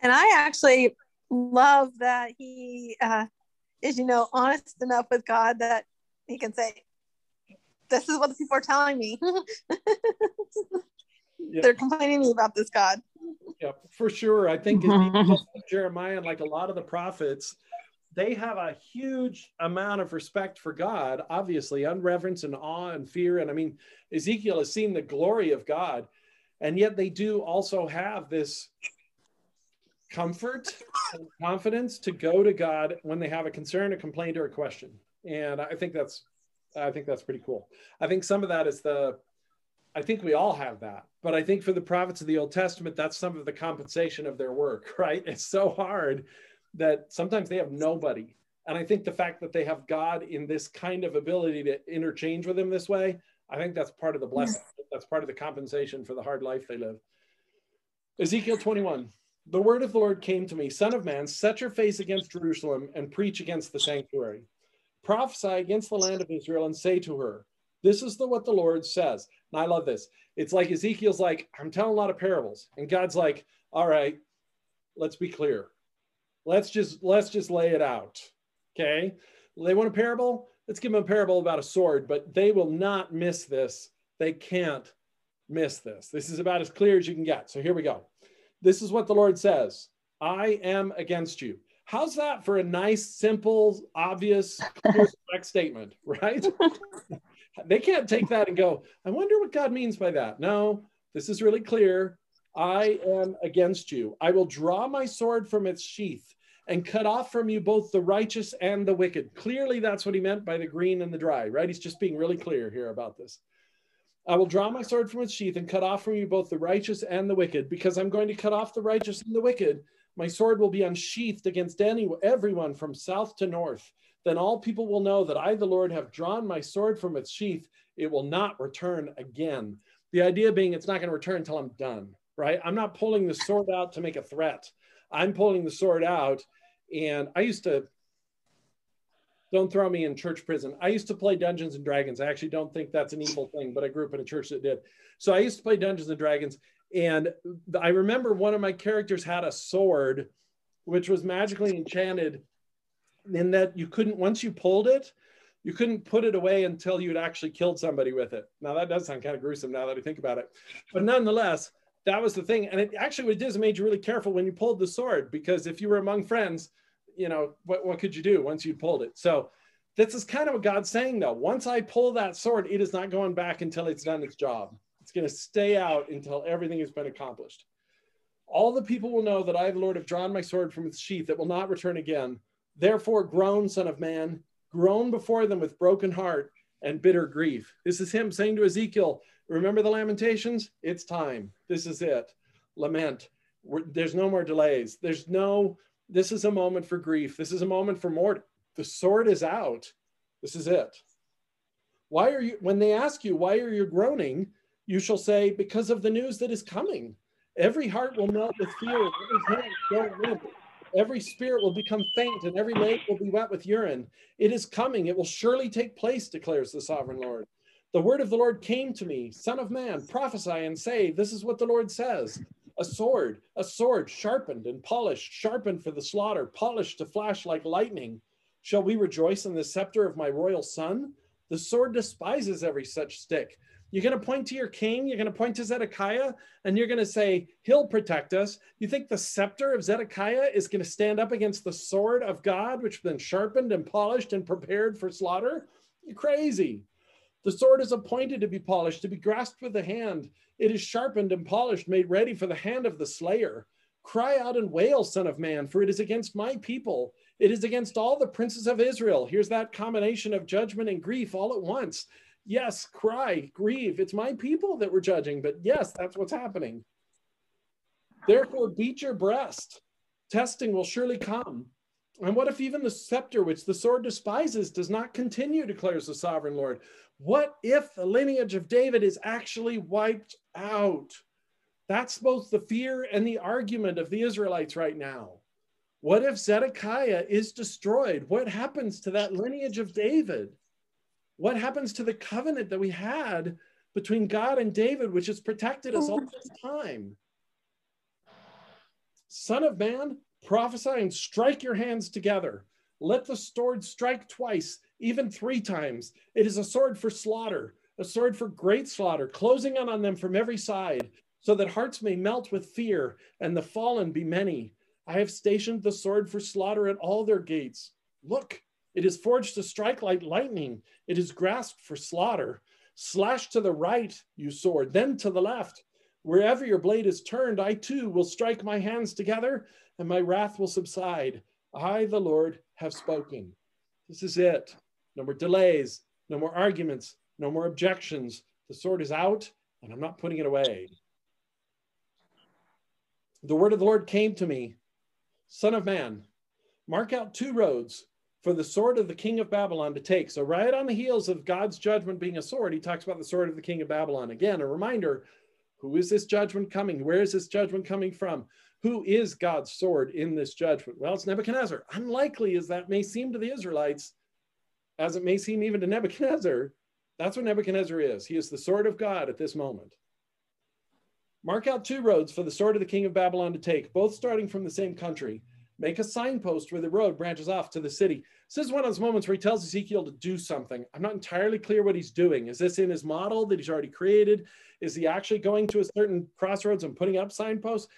And I actually love that he uh, is, you know, honest enough with God that he can say, this is what the people are telling me. Yep. They're complaining to me about this God. Yeah, for sure. I think Jeremiah and like a lot of the prophets, they have a huge amount of respect for God, obviously, unreverence and awe and fear. And I mean, Ezekiel has seen the glory of God. And yet they do also have this comfort and confidence to go to God when they have a concern, a complaint, or a question. And I think that's I think that's pretty cool. I think some of that is the, I think we all have that, but I think for the prophets of the Old Testament, that's some of the compensation of their work, right? It's so hard that sometimes they have nobody. And I think the fact that they have God in this kind of ability to interchange with him this way, I think that's part of the blessing. That's part of the compensation for the hard life they live. Ezekiel twenty-one, the word of the Lord came to me, son of man, set your face against Jerusalem and preach against the sanctuary. Prophesy against the land of Israel and say to her, this is the, what the Lord says. And I love this. It's like Ezekiel's like, I'm telling a lot of parables. And God's like, all right, let's be clear. Let's just, let's just lay it out. Okay. They want a parable. Let's give them a parable about a sword, but they will not miss this. They can't miss this. This is about as clear as you can get. So here we go. This is what the Lord says. I am against you. How's that for a nice, simple, obvious, clear statement, right? They can't take that and go, I wonder what God means by that. No, this is really clear. I am against you. I will draw my sword from its sheath and cut off from you both the righteous and the wicked. Clearly, that's what he meant by the green and the dry, right? He's just being really clear here about this. I will draw my sword from its sheath and cut off from you both the righteous and the wicked, because I'm going to cut off the righteous and the wicked. My sword will be unsheathed against any, everyone from south to north. Then all people will know that I, the Lord, have drawn my sword from its sheath. It will not return again. The idea being it's not going to return until I'm done, right? I'm not pulling the sword out to make a threat. I'm pulling the sword out. And I used to, don't throw me in church prison. I used to play Dungeons and Dragons. I actually don't think that's an evil thing, but I grew up in a church that did. So I used to play Dungeons and Dragons. And I remember one of my characters had a sword, which was magically enchanted in that you couldn't, once you pulled it, you couldn't put it away until you'd actually killed somebody with it. Now that does sound kind of gruesome now that I think about it, but nonetheless, that was the thing. And it actually, what it did is it made you really careful when you pulled the sword, because if you were among friends, you know, what, what could you do once you pulled it? So this is kind of what God's saying, though. Once I pull that sword, it is not going back until it's done its job. It's going to stay out until everything has been accomplished. All the people will know that I, the Lord, have drawn my sword from its sheath. It will not return again. Therefore, groan, son of man, groan before them with broken heart and bitter grief. This is him saying to Ezekiel, remember the Lamentations? It's time. This is it. Lament. We're, there's no more delays. There's no, this is a moment for grief. This is a moment for mourning. The sword is out. This is it. Why are you, when they ask you, why are you groaning? You shall say, because of the news that is coming. Every heart will melt with fear. Every hand will limp. Every spirit will become faint, and every lake will be wet with urine. It is coming. It will surely take place, declares the sovereign Lord. The word of the Lord came to me. Son of man, prophesy and say, this is what the Lord says. A sword, a sword sharpened and polished, sharpened for the slaughter, polished to flash like lightning. Shall we rejoice in the scepter of my royal son? The sword despises every such stick. You're going to point to your king, you're going to point to Zedekiah, and you're going to say, he'll protect us. You think the scepter of Zedekiah is going to stand up against the sword of God, which has been sharpened and polished and prepared for slaughter? You're crazy. The sword is appointed to be polished, to be grasped with the hand. It is sharpened and polished, made ready for the hand of the slayer. Cry out and wail, son of man, for it is against my people. It is against all the princes of Israel. Here's that combination of judgment and grief all at once. Yes, cry, grieve. It's my people that we're judging, but yes, that's what's happening. Therefore, beat your breast. Testing will surely come. And what if even the scepter, which the sword despises, does not continue, declares the sovereign Lord? What if the lineage of David is actually wiped out? That's both the fear and the argument of the Israelites right now. What if Zedekiah is destroyed? What happens to that lineage of David? What happens to the covenant that we had between God and David, which has protected us all this time? Son of man, prophesy and strike your hands together. Let the sword strike twice, even three times. It is a sword for slaughter, a sword for great slaughter, closing in on them from every side, so that hearts may melt with fear and the fallen be many. I have stationed the sword for slaughter at all their gates. Look. It is forged to strike like lightning. It is grasped for slaughter. Slash to the right, you sword, then to the left. Wherever your blade is turned, I too will strike my hands together, and my wrath will subside. I, the Lord, have spoken. This is it. No more delays, no more arguments, no more objections. The sword is out, and I'm not putting it away. The word of the Lord came to me. Son of man, mark out two roads for the sword of the king of Babylon to take. So right on the heels of God's judgment being a sword, he talks about the sword of the king of Babylon. Again, a reminder, who is this judgment coming? Where is this judgment coming from? Who is God's sword in this judgment? Well, it's Nebuchadnezzar. Unlikely as that may seem to the Israelites, as it may seem even to Nebuchadnezzar, that's what Nebuchadnezzar is. He is the sword of God at this moment. Mark out two roads for the sword of the king of Babylon to take, both starting from the same country. Make a signpost where the road branches off to the city. This is one of those moments where he tells Ezekiel to do something. I'm not entirely clear what he's doing. Is this in his model that he's already created? Is he actually going to a certain crossroads and putting up signposts?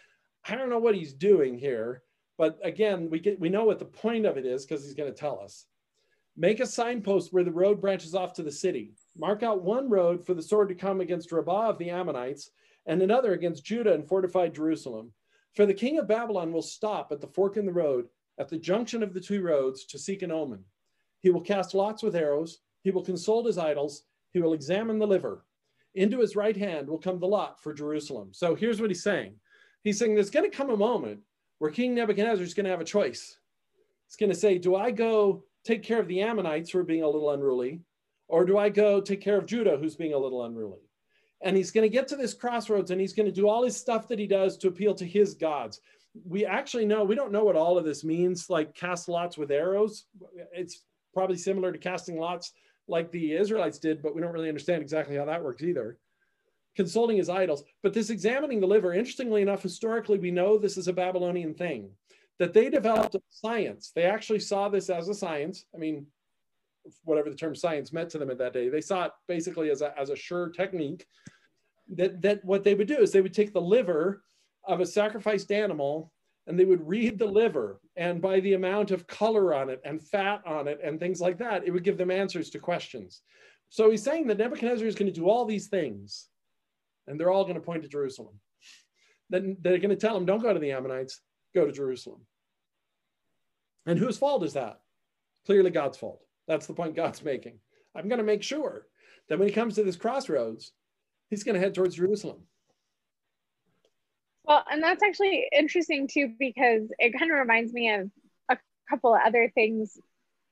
I don't know what he's doing here, but again, we get, we know what the point of it is because he's going to tell us. Make a signpost where the road branches off to the city. Mark out one road for the sword to come against Rabbah of the Ammonites and another against Judah and fortified Jerusalem. For the king of Babylon will stop at the fork in the road, at the junction of the two roads, to seek an omen. He will cast lots with arrows. He will consult his idols. He will examine the liver. Into his right hand will come the lot for Jerusalem. So here's what he's saying. He's saying there's going to come a moment where King Nebuchadnezzar is going to have a choice. He's going to say, do I go take care of the Ammonites who are being a little unruly, or do I go take care of Judah who's being a little unruly? And he's going to get to this crossroads and he's going to do all his stuff that he does to appeal to his gods. We actually know, we don't know what all of this means, like cast lots with arrows. It's probably similar to casting lots like the Israelites did, but we don't really understand exactly how that works either. Consulting his idols. But this examining the liver, interestingly enough, historically, we know this is a Babylonian thing, that they developed a science. They actually saw this as a science. I mean, whatever the term science meant to them at that day, they saw it basically as a, as a sure technique that, that what they would do is they would take the liver of a sacrificed animal and they would read the liver, and by the amount of color on it and fat on it and things like that, it would give them answers to questions. So he's saying that Nebuchadnezzar is going to do all these things, and they're all going to point to Jerusalem. Then they're going to tell him, don't go to the Ammonites, go to Jerusalem. And whose fault is that? Clearly God's fault. That's the point God's making. I'm going to make sure that when he comes to this crossroads, he's going to head towards Jerusalem. Well, and that's actually interesting too, because it kind of reminds me of a couple of other things.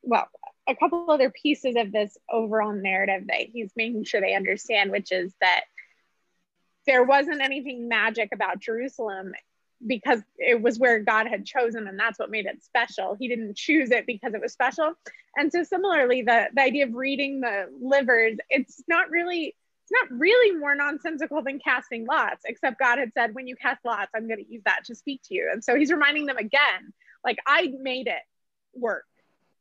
Well, a couple other pieces of this overall narrative that he's making sure they understand, which is that there wasn't anything magic about Jerusalem because it was where God had chosen, and that's what made it special. He didn't choose it because it was special. And so similarly, the, the idea of reading the livers, it's not really... It's not really more nonsensical than casting lots, except God had said, when you cast lots, I'm going to use that to speak to you. And so he's reminding them again, like, I made it work.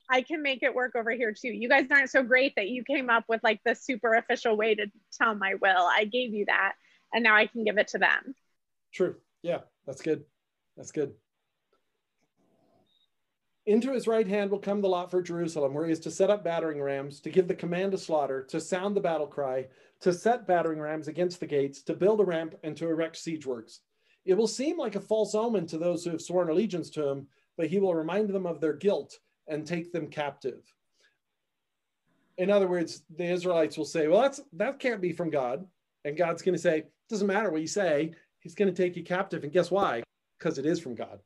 I can make it work over here too. You guys aren't so great that you came up with like the super official way to tell my will. I gave you that, and now I can give it to them. True. Yeah, that's good. That's good. Into his right hand will come the lot for Jerusalem, where he is to set up battering rams, to give the command to slaughter, to sound the battle cry, to set battering rams against the gates, to build a ramp, and to erect siege works. It will seem like a false omen to those who have sworn allegiance to him, but he will remind them of their guilt and take them captive. In other words, the Israelites will say, well, that's, that can't be from God. And God's going to say, it doesn't matter what you say. He's going to take you captive. And guess why? Because it is from God.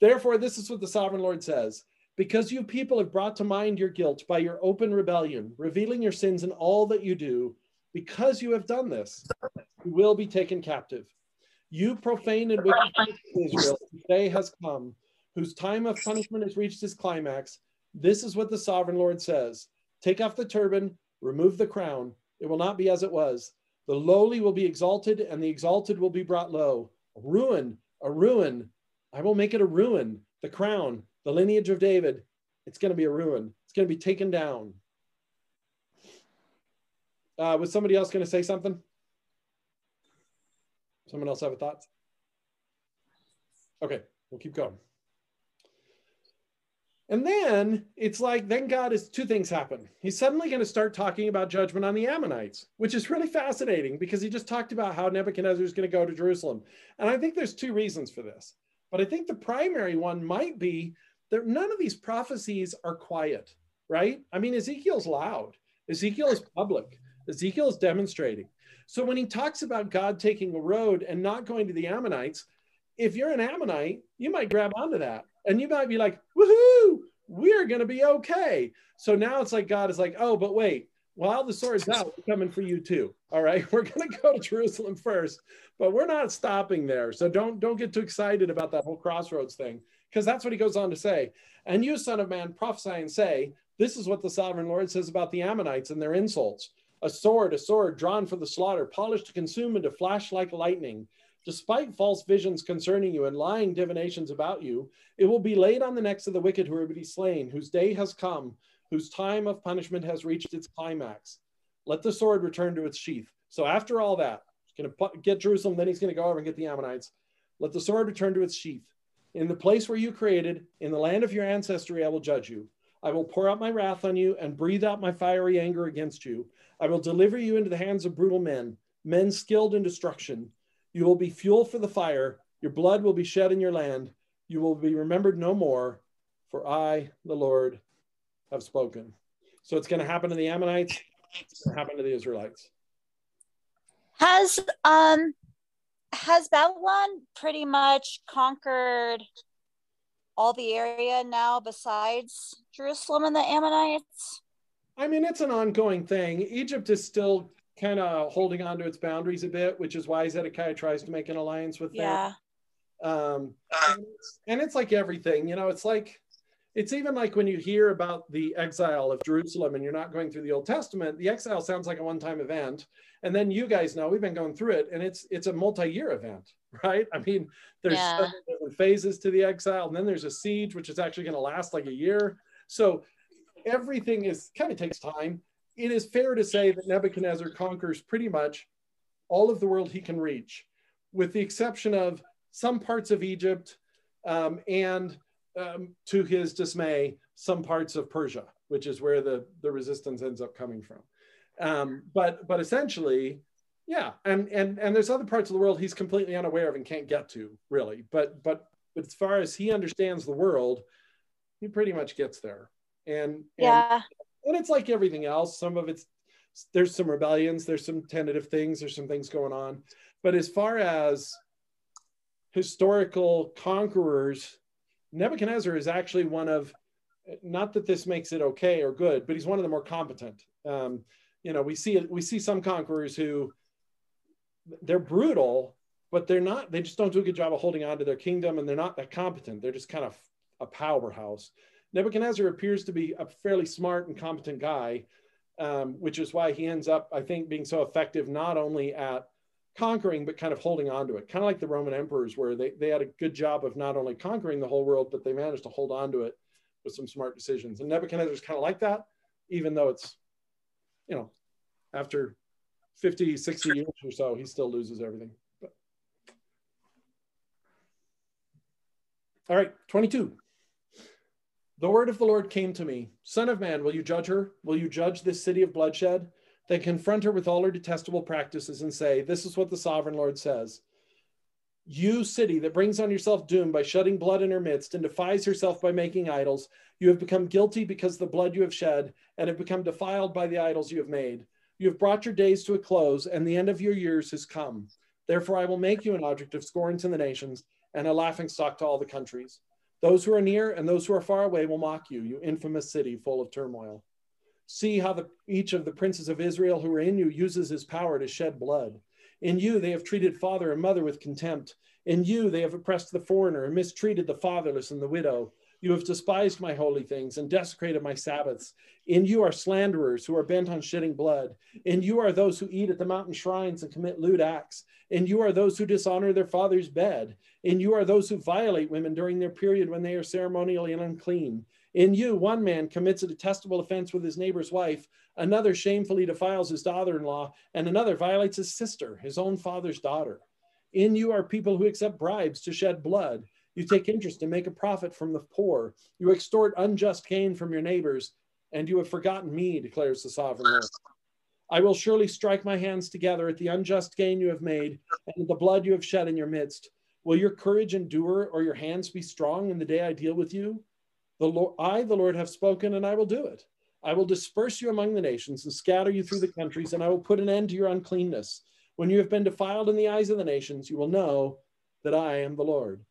Therefore, this is what the sovereign Lord says. Because you people have brought to mind your guilt by your open rebellion, revealing your sins in all that you do, because you have done this, you will be taken captive. You profane and wicked Israel, the day has come, whose time of punishment has reached its climax. This is what the sovereign Lord says. Take off the turban, remove the crown. It will not be as it was. The lowly will be exalted, and the exalted will be brought low. A ruin, a ruin. I will make it a ruin, the crown, the lineage of David. It's going to be a ruin. It's going to be taken down. Uh, was somebody else going to say something? Someone else have a thought? Okay, we'll keep going. And then it's like, then God is, two things happen. He's suddenly going to start talking about judgment on the Ammonites, which is really fascinating because he just talked about how Nebuchadnezzar is going to go to Jerusalem. And I think there's two reasons for this. But I think the primary one might be that none of these prophecies are quiet, right? I mean, Ezekiel's loud. Ezekiel is public. Ezekiel is demonstrating. So when he talks about God taking a road and not going to the Ammonites, if you're an Ammonite, you might grab onto that. And you might be like, woohoo, we're going to be okay. So now it's like God is like, oh, but wait, while the sword's out, we're coming for you too. All right, we're going to go to Jerusalem first, but we're not stopping there. So don't, don't get too excited about that whole crossroads thing, because that's what he goes on to say. And you, son of man, prophesy and say, this is what the sovereign Lord says about the Ammonites and their insults. A sword, a sword drawn for the slaughter, polished to consume and to flash like lightning. Despite false visions concerning you and lying divinations about you, it will be laid on the necks of the wicked who are to be slain, whose day has come, whose time of punishment has reached its climax. Let the sword return to its sheath. So after all that, he's going to get Jerusalem, then he's going to go over and get the Ammonites. Let the sword return to its sheath. In the place where you created, in the land of your ancestry, I will judge you. I will pour out my wrath on you and breathe out my fiery anger against you. I will deliver you into the hands of brutal men, men skilled in destruction. You will be fuel for the fire. Your blood will be shed in your land. You will be remembered no more, for I, the Lord, have spoken. So it's going to happen to the Ammonites. It's going to happen to the Israelites. Has um has Babylon pretty much conquered all the area now besides Jerusalem and the Ammonites? I mean, it's an ongoing thing. Egypt is still kind of holding on to its boundaries a bit, which is why Zedekiah tries to make an alliance with yeah. them. Um, and, it's, and it's like everything, you know, it's like It's even like when you hear about the exile of Jerusalem and you're not going through the Old Testament, the exile sounds like a one-time event. And then you guys know, we've been going through it, and it's it's a multi-year event, right? I mean, there's yeah. several different phases to the exile, and then there's a siege, which is actually going to last like a year. So everything is kind of takes time. It is fair to say that Nebuchadnezzar conquers pretty much all of the world he can reach, with the exception of some parts of Egypt, um, and um, to his dismay, some parts of Persia, which is where the, the resistance ends up coming from. Um, but, but essentially, yeah, and, and, and there's other parts of the world he's completely unaware of and can't get to, really. But, but, but as far as he understands the world, he pretty much gets there. And, and yeah. And it's like everything else. Some of it's, there's some rebellions, there's some tentative things, there's some things going on. But as far as historical conquerors, Nebuchadnezzar is actually one of, not that this makes it okay or good, but he's one of the more competent. Um, you know, we see we see some conquerors who, they're brutal, but they're not, they just don't do a good job of holding on to their kingdom, and they're not that competent. They're just kind of a powerhouse. Nebuchadnezzar appears to be a fairly smart and competent guy, um, which is why he ends up, I think, being so effective, not only at conquering, but kind of holding on to it. Kind of like the Roman emperors were, they, they had a good job of not only conquering the whole world, but they managed to hold on to it with some smart decisions. And Nebuchadnezzar's kind of like that, even though it's, you know, after fifty, sixty years or so, he still loses everything. But. All right, twenty-two. The word of the Lord came to me. Son of man, will you judge her? Will you judge this city of bloodshed? Then confront her with all her detestable practices and say, this is what the sovereign Lord says. You city that brings on yourself doom by shedding blood in her midst and defies herself by making idols, you have become guilty because the blood you have shed and have become defiled by the idols you have made. You have brought your days to a close, and the end of your years has come. Therefore, I will make you an object of scorn to the nations and a laughingstock to all the countries. Those who are near and those who are far away will mock you, you infamous city full of turmoil. See how the, each of the princes of Israel who are in you uses his power to shed blood. In you, they have treated father and mother with contempt. In you, they have oppressed the foreigner and mistreated the fatherless and the widow. You have despised my holy things and desecrated my Sabbaths. In you are slanderers who are bent on shedding blood. In you are those who eat at the mountain shrines and commit lewd acts. In you are those who dishonor their father's bed. In you are those who violate women during their period when they are ceremonially and unclean. In you, one man commits a detestable offense with his neighbor's wife. Another shamefully defiles his daughter-in-law, and another violates his sister, his own father's daughter. In you are people who accept bribes to shed blood. You take interest and make a profit from the poor. You extort unjust gain from your neighbors, and you have forgotten me, declares the sovereign Lord. I will surely strike my hands together at the unjust gain you have made and the blood you have shed in your midst. Will your courage endure, or your hands be strong in the day I deal with you? The Lord, I, the Lord, have spoken, and I will do it. I will disperse you among the nations and scatter you through the countries, and I will put an end to your uncleanness. When you have been defiled in the eyes of the nations, you will know that I am the Lord.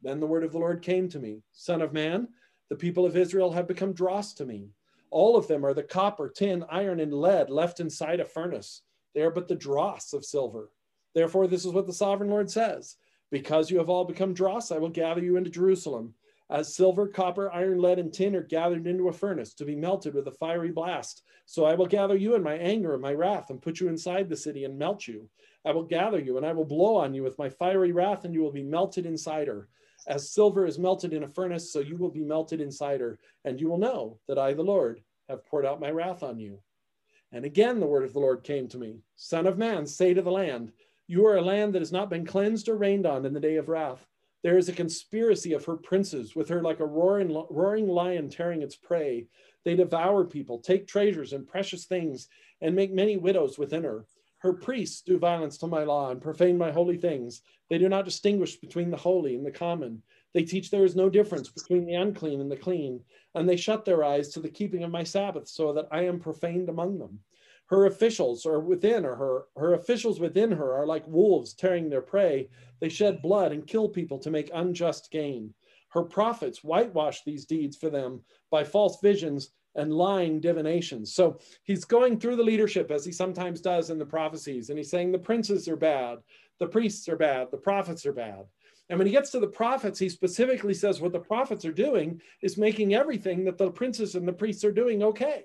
Then the word of the Lord came to me. Son of man, the people of Israel have become dross to me. All of them are the copper, tin, iron, and lead left inside a furnace. They are but the dross of silver. Therefore, this is what the sovereign Lord says. Because you have all become dross, I will gather you into Jerusalem. As silver, copper, iron, lead, and tin are gathered into a furnace to be melted with a fiery blast. So I will gather you in my anger and my wrath and put you inside the city and melt you. I will gather you and I will blow on you with my fiery wrath, and you will be melted inside her. As silver is melted in a furnace, so you will be melted inside her, and you will know that I, the Lord, have poured out my wrath on you. And again, the word of the Lord came to me. Son of man, say to the land, you are a land that has not been cleansed or rained on in the day of wrath. There is a conspiracy of her princes, with her like a roaring, roaring lion tearing its prey. They devour people, take treasures and precious things, and make many widows within her. Her priests do violence to my law and profane my holy things. They do not distinguish between the holy and the common. They teach there is no difference between the unclean and the clean, and they shut their eyes to the keeping of my Sabbath, so that I am profaned among them. Her officials are within her. Her officials within her are like wolves tearing their prey. They shed blood and kill people to make unjust gain. Her prophets whitewash these deeds for them by false visions and lying divinations. So he's going through the leadership, as he sometimes does in the prophecies, and he's saying the princes are bad, the priests are bad, the prophets are bad. And when he gets to the prophets, he specifically says what the prophets are doing is making everything that the princes and the priests are doing okay.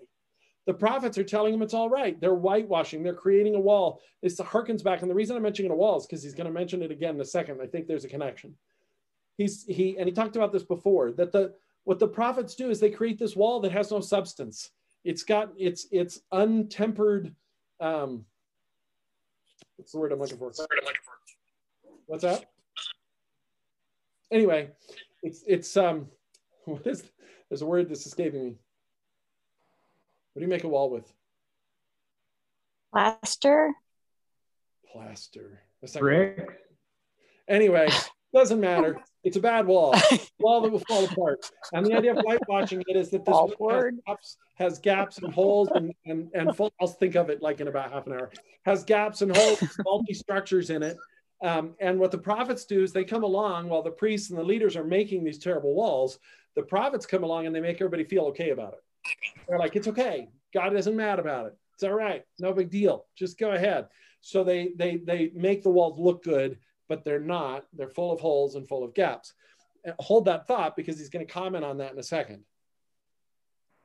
The prophets are telling him it's all right. They're whitewashing. They're creating a wall. It's the harkens back. And the reason I'm mentioning a wall is because he's going to mention it again in a second. I think there's a connection. He's, he, and he talked about this before, that the, what the prophets do is they create this wall that has no substance. It's got, it's, it's untempered. Um, what's the word I'm looking for? What's that? anyway, it's it's um what is there's a word that's escaping me. What do you make a wall with? Plaster. Plaster. That's not brick. Good. Anyway, doesn't matter. It's a bad wall. Wall that will fall apart. And the idea of whitewashing it is that this has gaps, has gaps and holes and and, and full, I'll think of it like in about half an hour. Has gaps and holes, faulty structures in it. Um, and what the prophets do is they come along while the priests and the leaders are making these terrible walls. The prophets come along and they make everybody feel okay about it. They're like, it's okay. God isn't mad about it. It's all right. No big deal. Just go ahead. So they they they make the walls look good, but they're not. They're full of holes and full of gaps. Hold that thought, because he's going to comment on that in a second.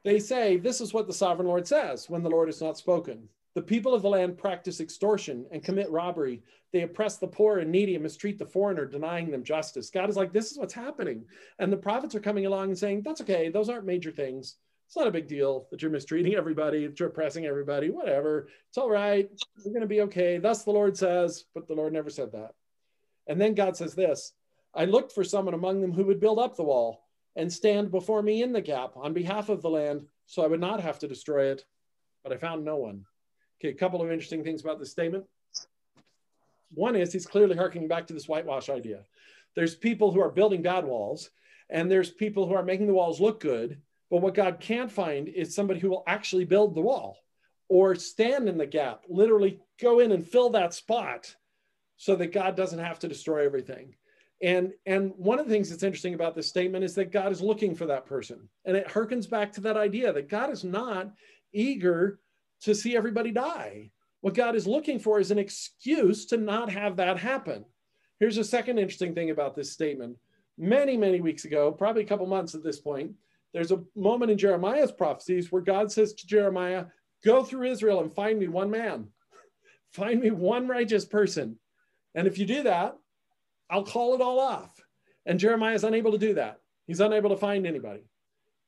They say, this is what the sovereign Lord says when the Lord has not spoken. The people of the land practice extortion and commit robbery. They oppress the poor and needy and mistreat the foreigner, denying them justice. God is like, this is what's happening. And the prophets are coming along and saying, that's okay. Those aren't major things. It's not a big deal that you're mistreating everybody, that you're oppressing everybody, whatever. It's all right. We're going to be okay. Thus the Lord says, but the Lord never said that. And then God says this, I looked for someone among them who would build up the wall and stand before me in the gap on behalf of the land, so I would not have to destroy it, but I found no one. Okay, a couple of interesting things about this statement. One is he's clearly harking back to this whitewash idea. There's people who are building bad walls, and there's people who are making the walls look good, but what God can't find is somebody who will actually build the wall or stand in the gap, literally go in and fill that spot so that God doesn't have to destroy everything. And, and one of the things that's interesting about this statement is that God is looking for that person. And it harkens back to that idea that God is not eager to see everybody die. What God is looking for is an excuse to not have that happen. Here's a second interesting thing about this statement. Many, many weeks ago, probably a couple months at this point, there's a moment in Jeremiah's prophecies where God says to Jeremiah, go through Israel and find me one man. Find me one righteous person. And if you do that, I'll call it all off. And Jeremiah is unable to do that. He's unable to find anybody.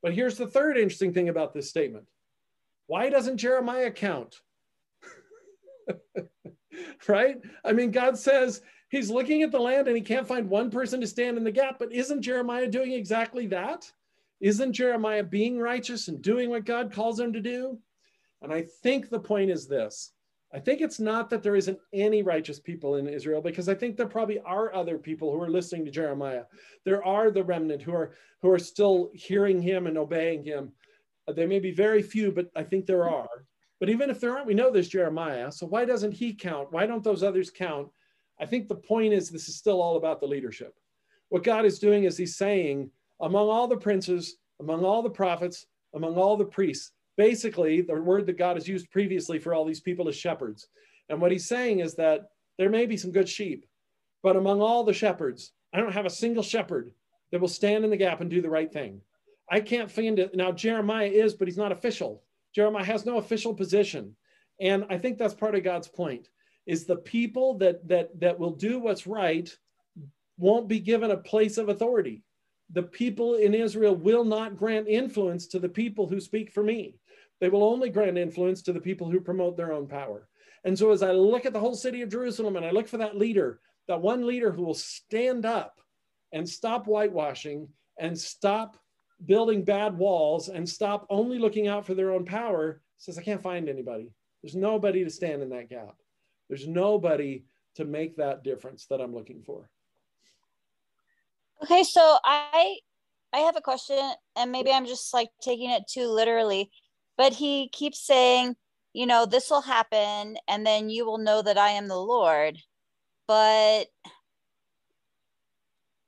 But here's the third interesting thing about this statement. Why doesn't Jeremiah count? Right? I mean, God says he's looking at the land and he can't find one person to stand in the gap, but isn't Jeremiah doing exactly that? Isn't Jeremiah being righteous and doing what God calls him to do? And I think the point is this. I think it's not that there isn't any righteous people in Israel, because I think there probably are other people who are listening to Jeremiah. There are the remnant who are, who are still hearing him and obeying him. There may be very few, but I think there are. But even if there aren't, we know there's Jeremiah. So why doesn't he count? Why don't those others count? I think the point is this is still all about the leadership. What God is doing is he's saying, among all the princes, among all the prophets, among all the priests, basically, the word that God has used previously for all these people is shepherds. And what he's saying is that there may be some good sheep, but among all the shepherds, I don't have a single shepherd that will stand in the gap and do the right thing. I can't find it. Now, Jeremiah is, but he's not official. Jeremiah has no official position. And I think that's part of God's point, is the people that, that, that will do what's right won't be given a place of authority. The people in Israel will not grant influence to the people who speak for me. They will only grant influence to the people who promote their own power. And so as I look at the whole city of Jerusalem and I look for that leader, that one leader who will stand up and stop whitewashing and stop building bad walls and stop only looking out for their own power, says, I can't find anybody. There's nobody to stand in that gap. There's nobody to make that difference that I'm looking for. Okay, so I I have a question, and maybe I'm just like taking it too literally, but he keeps saying, you know, this will happen, and then you will know that I am the Lord. But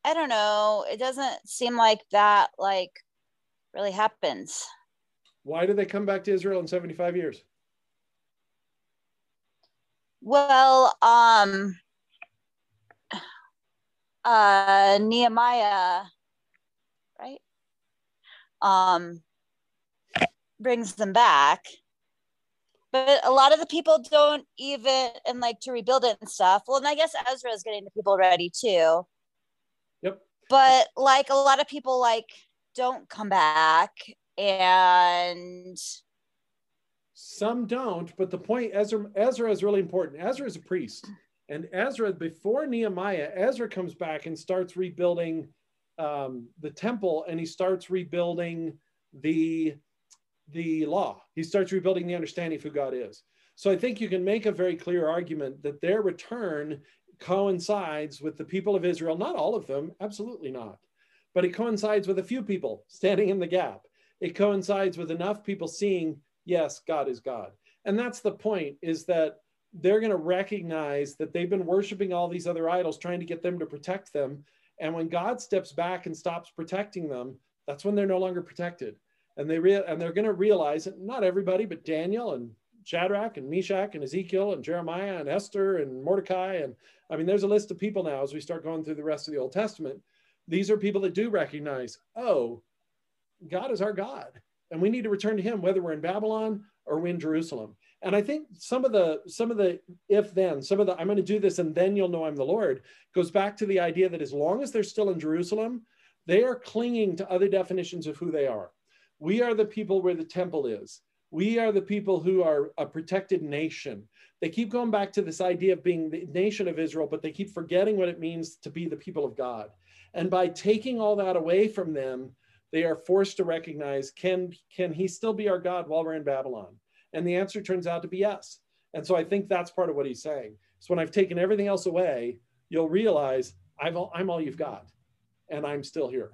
I don't know, it doesn't seem like that like really happens. Why did they come back to Israel in seventy-five years? Well, um, uh, Nehemiah, right? Um, brings them back. But a lot of the people don't even, and like to rebuild it and stuff. Well, and I guess Ezra is getting the people ready too. Yep. But like a lot of people like don't come back, and some don't, but the point, Ezra, Ezra is really important. Ezra is a priest, and Ezra, before Nehemiah, Ezra comes back and starts rebuilding um, the temple, and he starts rebuilding the, the law. He starts rebuilding the understanding of who God is. So I think you can make a very clear argument that their return coincides with the people of Israel, not all of them, absolutely not, but it coincides with a few people standing in the gap. It coincides with enough people seeing, yes, God is God. And that's the point, is that they're going to recognize that they've been worshiping all these other idols, trying to get them to protect them. And when God steps back and stops protecting them, that's when they're no longer protected. And, they re- and they're going to realize that not everybody, but Daniel and Shadrach and Meshach and Ezekiel and Jeremiah and Esther and Mordecai. And I mean, there's a list of people now as we start going through the rest of the Old Testament. These are people that do recognize, oh, God is our God, and we need to return to him, whether we're in Babylon or we're in Jerusalem. And I think some of the, some of the if then, some of the I'm going to do this and then you'll know I'm the Lord, goes back to the idea that as long as they're still in Jerusalem, they are clinging to other definitions of who they are. We are the people where the temple is. We are the people who are a protected nation. They keep going back to this idea of being the nation of Israel, but they keep forgetting what it means to be the people of God. And by taking all that away from them, they are forced to recognize, can, can he still be our God while we're in Babylon? And the answer turns out to be yes. And so I think that's part of what he's saying. So when I've taken everything else away, you'll realize I've all, I'm all you've got, and I'm still here.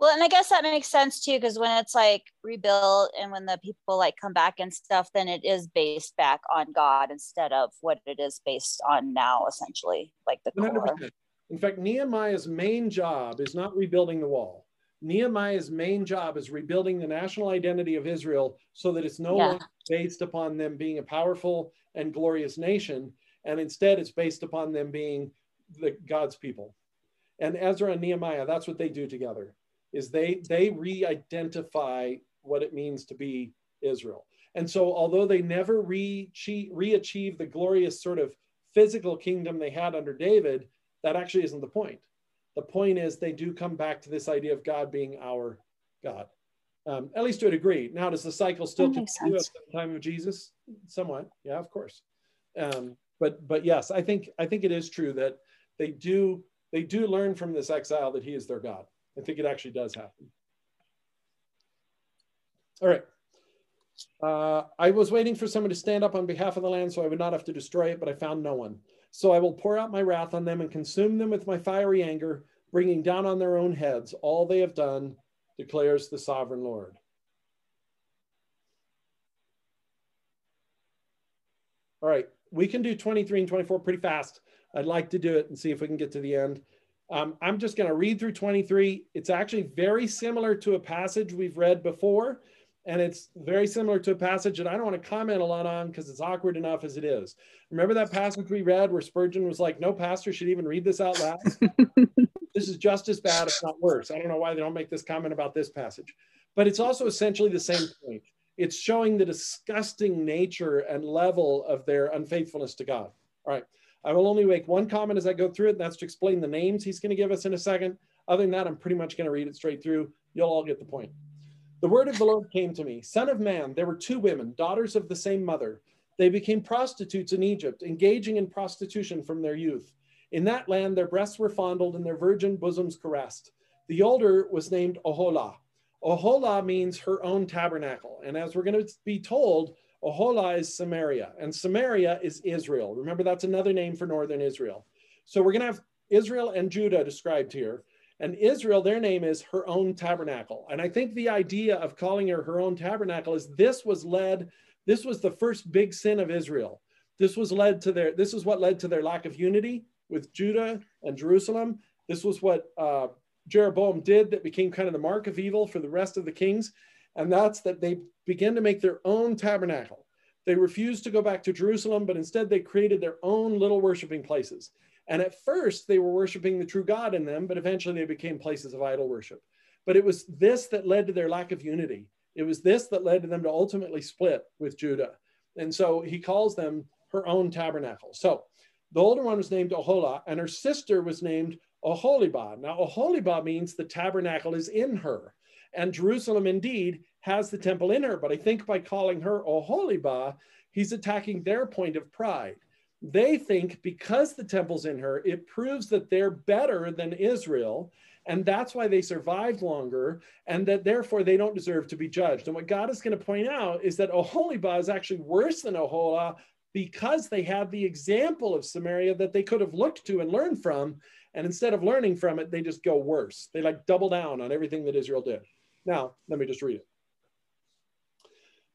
Well, and I guess that makes sense too, because when it's like rebuilt and when the people like come back and stuff, then it is based back on God instead of what it is based on now, essentially, like the core. one hundred percent. In fact, Nehemiah's main job is not rebuilding the wall. Nehemiah's main job is rebuilding the national identity of Israel so that it's no yeah. longer based upon them being a powerful and glorious nation, and instead it's based upon them being the God's people. And Ezra and Nehemiah, that's what they do together, is they, they re-identify what it means to be Israel. And so although they never re-achieve the glorious sort of physical kingdom they had under David, that actually isn't the point. The point is they do come back to this idea of God being our God, um, at least to a degree. Now, does the cycle still continue at the time of Jesus? Somewhat, yeah, of course. Um, but but yes, I think I think it is true that they do they do learn from this exile that he is their God. I think it actually does happen. All right. Uh, I was waiting for someone to stand up on behalf of the land so I would not have to destroy it, but I found no one. So I will pour out my wrath on them and consume them with my fiery anger, bringing down on their own heads all they have done, declares the sovereign Lord. All right, we can do twenty-three and twenty-four pretty fast. I'd like to do it and see if we can get to the end. Um, I'm just going to read through twenty-three. It's actually very similar to a passage we've read before. And it's very similar to a passage that I don't want to comment a lot on because it's awkward enough as it is. Remember that passage we read where Spurgeon was like, no pastor should even read this out loud? This is just as bad, if not worse. I don't know why they don't make this comment about this passage. But it's also essentially the same point. It's showing the disgusting nature and level of their unfaithfulness to God. All right. I will only make one comment as I go through it, and that's to explain the names he's going to give us in a second. Other than that, I'm pretty much going to read it straight through. You'll all get the point. The word of the Lord came to me. Son of man, there were two women, daughters of the same mother. They became prostitutes in Egypt, engaging in prostitution from their youth. In that land, their breasts were fondled and their virgin bosoms caressed. The older was named Ohola. Ohola means her own tabernacle. And as we're going to be told, Ohola is Samaria, and Samaria is Israel. Remember, that's another name for northern Israel. So we're going to have Israel and Judah described here. And Israel, their name is her own tabernacle. And I think the idea of calling her her own tabernacle is this was led, this was the first big sin of Israel. This was led to their, this is what led to their lack of unity with Judah and Jerusalem. This was what uh, Jeroboam did that became kind of the mark of evil for the rest of the kings. And that's that they began to make their own tabernacle. They refused to go back to Jerusalem, but instead they created their own little worshiping places. And at first they were worshiping the true God in them, but eventually they became places of idol worship. But it was this that led to their lack of unity. It was this that led to them to ultimately split with Judah. And so he calls them her own tabernacle. So the older one was named Ohola, and her sister was named Oholibah. Now Oholibah means the tabernacle is in her, and Jerusalem indeed has the temple in her. But I think by calling her Oholibah, he's attacking their point of pride. They think because the temple's in her, it proves that they're better than Israel. And that's why they survived longer, and that therefore they don't deserve to be judged. And what God is going to point out is that Oholibah is actually worse than Ohola, because they had the example of Samaria that they could have looked to and learned from. And instead of learning from it, they just go worse. They like double down on everything that Israel did. Now, let me just read it.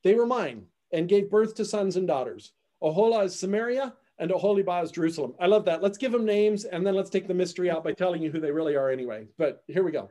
They were mine and gave birth to sons and daughters. Ohola is Samaria and Oholibah is Jerusalem. I love that. Let's give them names and then let's take the mystery out by telling you who they really are anyway. But here we go.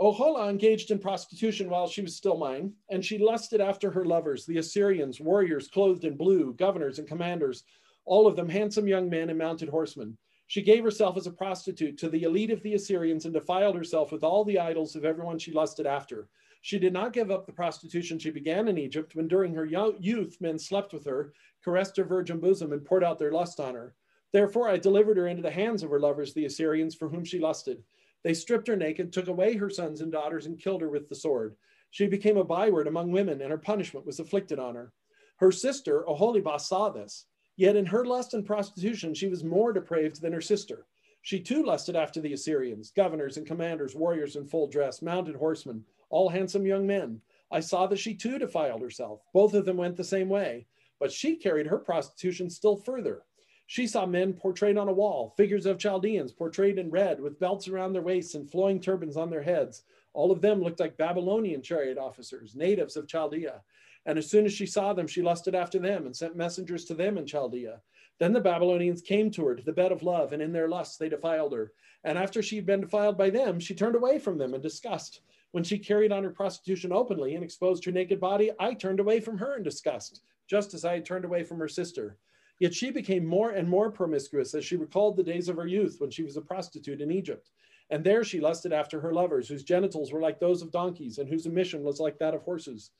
Ohola engaged in prostitution while she was still mine, and she lusted after her lovers, the Assyrians, warriors clothed in blue, governors and commanders, all of them handsome young men and mounted horsemen. She gave herself as a prostitute to the elite of the Assyrians and defiled herself with all the idols of everyone she lusted after. She did not give up the prostitution she began in Egypt, when during her youth men slept with her, caressed her virgin bosom, and poured out their lust on her. Therefore I delivered her into the hands of her lovers, the Assyrians, for whom she lusted. They stripped her naked, took away her sons and daughters, and killed her with the sword. She became a byword among women, and her punishment was afflicted on her. Her sister, Oholibah, saw this. Yet in her lust and prostitution, she was more depraved than her sister. She too lusted after the Assyrians, governors and commanders, warriors in full dress, mounted horsemen, all handsome young men. I saw that she too defiled herself. Both of them went the same way, but she carried her prostitution still further. She saw men portrayed on a wall, figures of Chaldeans portrayed in red with belts around their waists and flowing turbans on their heads. All of them looked like Babylonian chariot officers, natives of Chaldea. And as soon as she saw them, she lusted after them and sent messengers to them in Chaldea. Then the Babylonians came to her to the bed of love, and in their lust they defiled her. And after she had been defiled by them, she turned away from them in disgust. When she carried on her prostitution openly and exposed her naked body, I turned away from her in disgust, just as I had turned away from her sister. Yet she became more and more promiscuous as she recalled the days of her youth when she was a prostitute in Egypt. And there she lusted after her lovers, whose genitals were like those of donkeys and whose emission was like that of horses.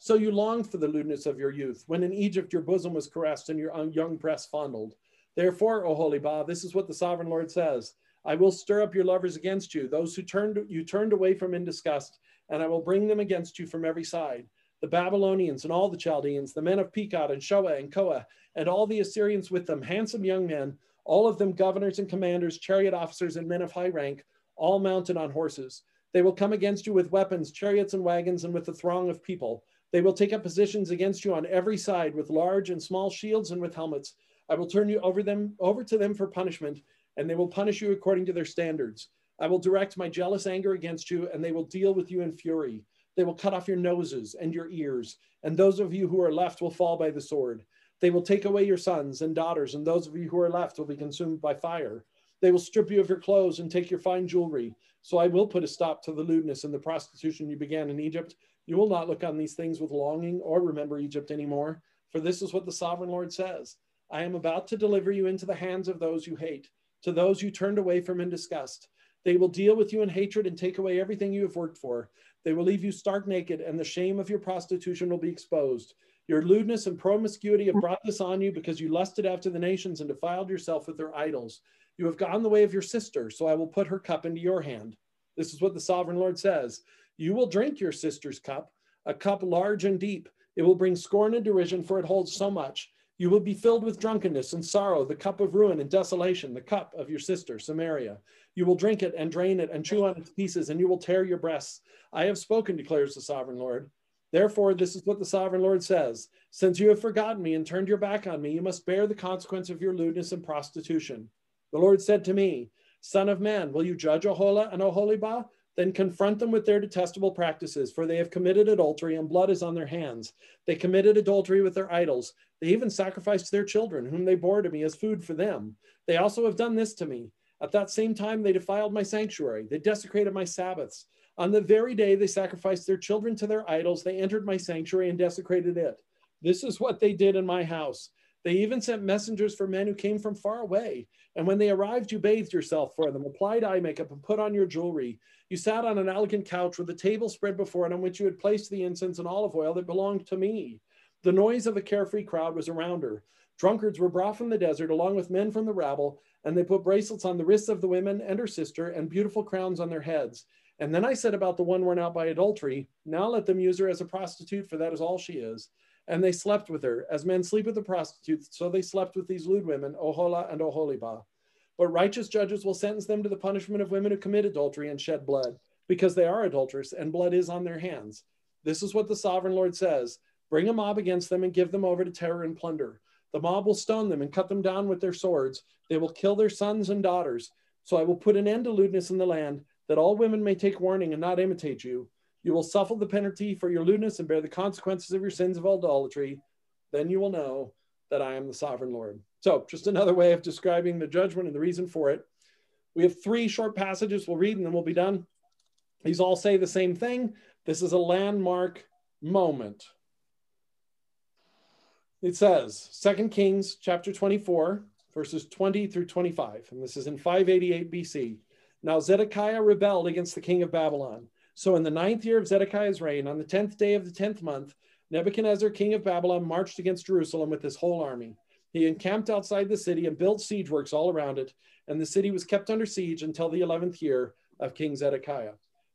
So you longed for the lewdness of your youth, when in Egypt your bosom was caressed and your young breast fondled. Therefore, Oholibah, this is what the sovereign Lord says. I will stir up your lovers against you, those who turned you turned away from in disgust, and I will bring them against you from every side. The Babylonians and all the Chaldeans, the men of Pekod and Shoa and Koa, and all the Assyrians with them, handsome young men, all of them governors and commanders, chariot officers and men of high rank, all mounted on horses. They will come against you with weapons, chariots and wagons, and with a throng of people. They will take up positions against you on every side with large and small shields and with helmets. I will turn you over them over to them for punishment, and they will punish you according to their standards. I will direct my jealous anger against you, and they will deal with you in fury. They will cut off your noses and your ears, and those of you who are left will fall by the sword. They will take away your sons and daughters, and those of you who are left will be consumed by fire. They will strip you of your clothes and take your fine jewelry. So I will put a stop to the lewdness and the prostitution you began in Egypt. You will not look on these things with longing or remember Egypt anymore, for this is what the sovereign Lord says. I am about to deliver you into the hands of those you hate, to those you turned away from in disgust. They will deal with you in hatred and take away everything you have worked for. They will leave you stark naked, and the shame of your prostitution will be exposed. Your lewdness and promiscuity have brought this on you because you lusted after the nations and defiled yourself with their idols. You have gone the way of your sister, so I will put her cup into your hand. This is what the sovereign Lord says. You will drink your sister's cup, a cup large and deep. It will bring scorn and derision, for it holds so much. You will be filled with drunkenness and sorrow, the cup of ruin and desolation, the cup of your sister, Samaria. You will drink it and drain it and chew on its pieces, and you will tear your breasts. I have spoken, declares the sovereign Lord. Therefore, this is what the sovereign Lord says. Since you have forgotten me and turned your back on me, you must bear the consequence of your lewdness and prostitution. The Lord said to me, Son of man, will you judge Ohola and Oholibah? Then confront them with their detestable practices, for they have committed adultery and blood is on their hands. They committed adultery with their idols. They even sacrificed their children, whom they bore to me as food for them. They also have done this to me. At that same time, they defiled my sanctuary. They desecrated my Sabbaths. On the very day they sacrificed their children to their idols, they entered my sanctuary and desecrated it. This is what they did in my house. They even sent messengers for men who came from far away. And when they arrived, you bathed yourself for them, applied eye makeup, and put on your jewelry. You sat on an elegant couch with a table spread before it on which you had placed the incense and olive oil that belonged to me. The noise of a carefree crowd was around her. Drunkards were brought from the desert along with men from the rabble, and they put bracelets on the wrists of the women and her sister and beautiful crowns on their heads. And then I said about the one worn out by adultery, now let them use her as a prostitute, for that is all she is. And they slept with her, as men sleep with the prostitutes, so they slept with these lewd women, Ohola and Oholibah. But righteous judges will sentence them to the punishment of women who commit adultery and shed blood, because they are adulterers and blood is on their hands. This is what the sovereign Lord says. Bring a mob against them and give them over to terror and plunder. The mob will stone them and cut them down with their swords. They will kill their sons and daughters. So I will put an end to lewdness in the land, that all women may take warning and not imitate you. You will suffer the penalty for your lewdness and bear the consequences of your sins of idolatry. Then you will know that I am the sovereign Lord. So just another way of describing the judgment and the reason for it. We have three short passages we'll read and then we'll be done. These all say the same thing. This is a landmark moment. It says, Second Kings chapter twenty-four, verses twenty through twenty-five, and this is in five eighty-eight B C. Now Zedekiah rebelled against the king of Babylon. So in the ninth year of Zedekiah's reign, on the tenth day of the tenth month, Nebuchadnezzar, king of Babylon, marched against Jerusalem with his whole army. He encamped outside the city and built siege works all around it, and the city was kept under siege until the eleventh year of King Zedekiah.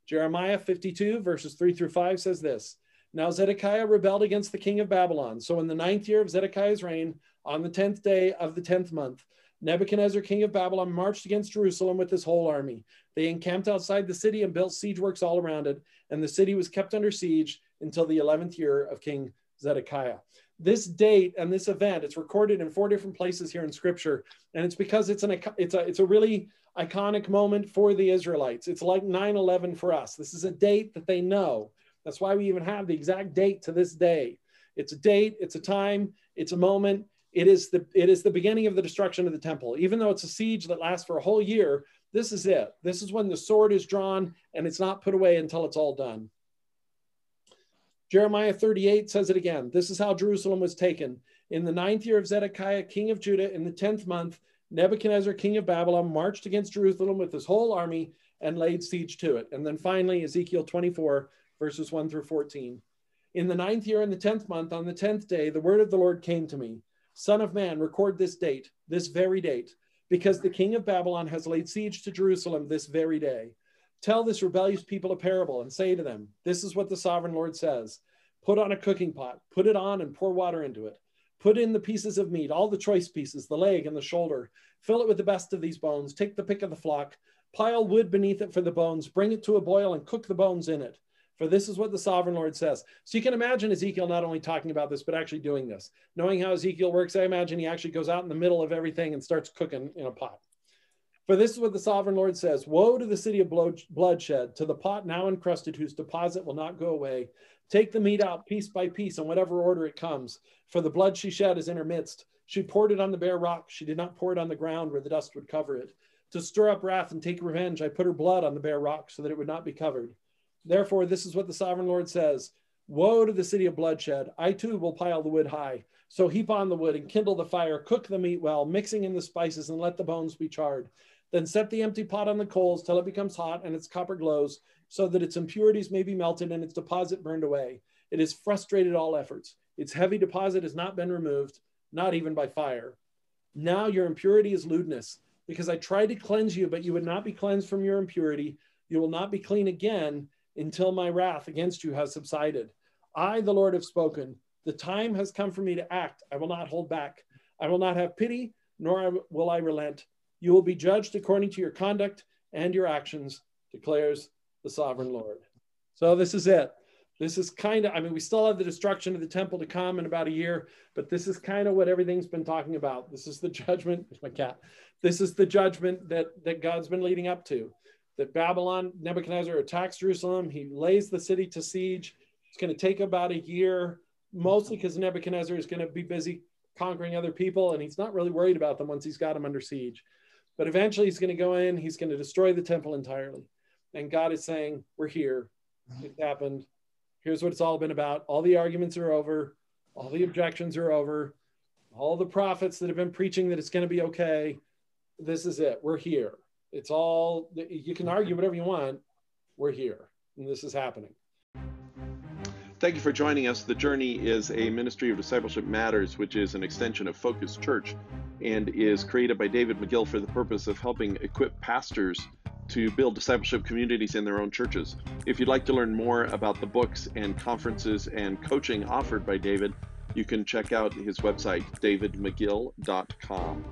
Jeremiah fifty-two, verses three through five says this, Now Zedekiah rebelled against the king of Babylon. So in the ninth year of Zedekiah's reign, on the tenth day of the tenth month, Nebuchadnezzar, king of Babylon, marched against Jerusalem with his whole army. They encamped outside the city and built siege works all around it, and the city was kept under siege until the eleventh year of King Zedekiah. This date and this event, it's recorded in four different places here in Scripture, and it's because it's an it's a it's a really iconic moment for the Israelites. It's like nine eleven for us. This is a date that they know. That's why we even have the exact date to this day. It's a date, it's a time, it's a moment. It is the it is the beginning of the destruction of the temple. Even though it's a siege that lasts for a whole year, this is it. This is when the sword is drawn and it's not put away until it's all done. Jeremiah thirty-eight says it again. This is how Jerusalem was taken. In the ninth year of Zedekiah, king of Judah, in the tenth month, Nebuchadnezzar, king of Babylon, marched against Jerusalem with his whole army and laid siege to it. And then finally, Ezekiel twenty-four, verses one through fourteen. In the ninth year, in the tenth month, on the tenth day, the word of the Lord came to me. Son of man, record this date, this very date, because the king of Babylon has laid siege to Jerusalem this very day. Tell this rebellious people a parable and say to them, this is what the sovereign Lord says. Put on a cooking pot, put it on and pour water into it. Put in the pieces of meat, all the choice pieces, the leg and the shoulder. Fill it with the best of these bones. Take the pick of the flock. Pile wood beneath it for the bones. Bring it to a boil and cook the bones in it. For this is what the sovereign Lord says. So you can imagine Ezekiel not only talking about this, but actually doing this. Knowing how Ezekiel works, I imagine he actually goes out in the middle of everything and starts cooking in a pot. For this is what the sovereign Lord says. Woe to the city of bloodshed, to the pot now encrusted, whose deposit will not go away. Take the meat out piece by piece in whatever order it comes. For the blood she shed is in her midst. She poured it on the bare rock. She did not pour it on the ground where the dust would cover it. To stir up wrath and take revenge, I put her blood on the bare rock so that it would not be covered. Therefore, this is what the sovereign Lord says. Woe to the city of bloodshed. I too will pile the wood high. So heap on the wood and kindle the fire, cook the meat well, mixing in the spices and let the bones be charred. Then set the empty pot on the coals till it becomes hot and its copper glows so that its impurities may be melted and its deposit burned away. It has frustrated all efforts. Its heavy deposit has not been removed, not even by fire. Now your impurity is lewdness, because I tried to cleanse you, but you would not be cleansed from your impurity. You will not be clean again until my wrath against you has subsided. I, the Lord, have spoken. The time has come for me to act. I will not hold back. I will not have pity, nor will I relent. You will be judged according to your conduct and your actions, declares the sovereign Lord. So this is it. This is kind of, I mean, we still have the destruction of the temple to come in about a year, but this is kind of what everything's been talking about. This is the judgment, there's my cat. This is the judgment that, that God's been leading up to. That Babylon, Nebuchadnezzar attacks Jerusalem. He lays the city to siege. It's going to take about a year, mostly because Nebuchadnezzar is going to be busy conquering other people, and he's not really worried about them once he's got them under siege. But eventually he's going to go in, he's going to destroy the temple entirely. And God is saying, we're here. It's happened. Here's what it's all been about. All the arguments are over. All the objections are over. All the prophets that have been preaching that it's going to be okay. This is it. We're here. It's all, you can argue whatever you want. We're here, and this is happening. Thank you for joining us. The Journey is a ministry of Discipleship Matters, which is an extension of Focus Church, and is created by David McGill for the purpose of helping equip pastors to build discipleship communities in their own churches. If you'd like to learn more about the books and conferences and coaching offered by David, you can check out his website, david mcgill dot com.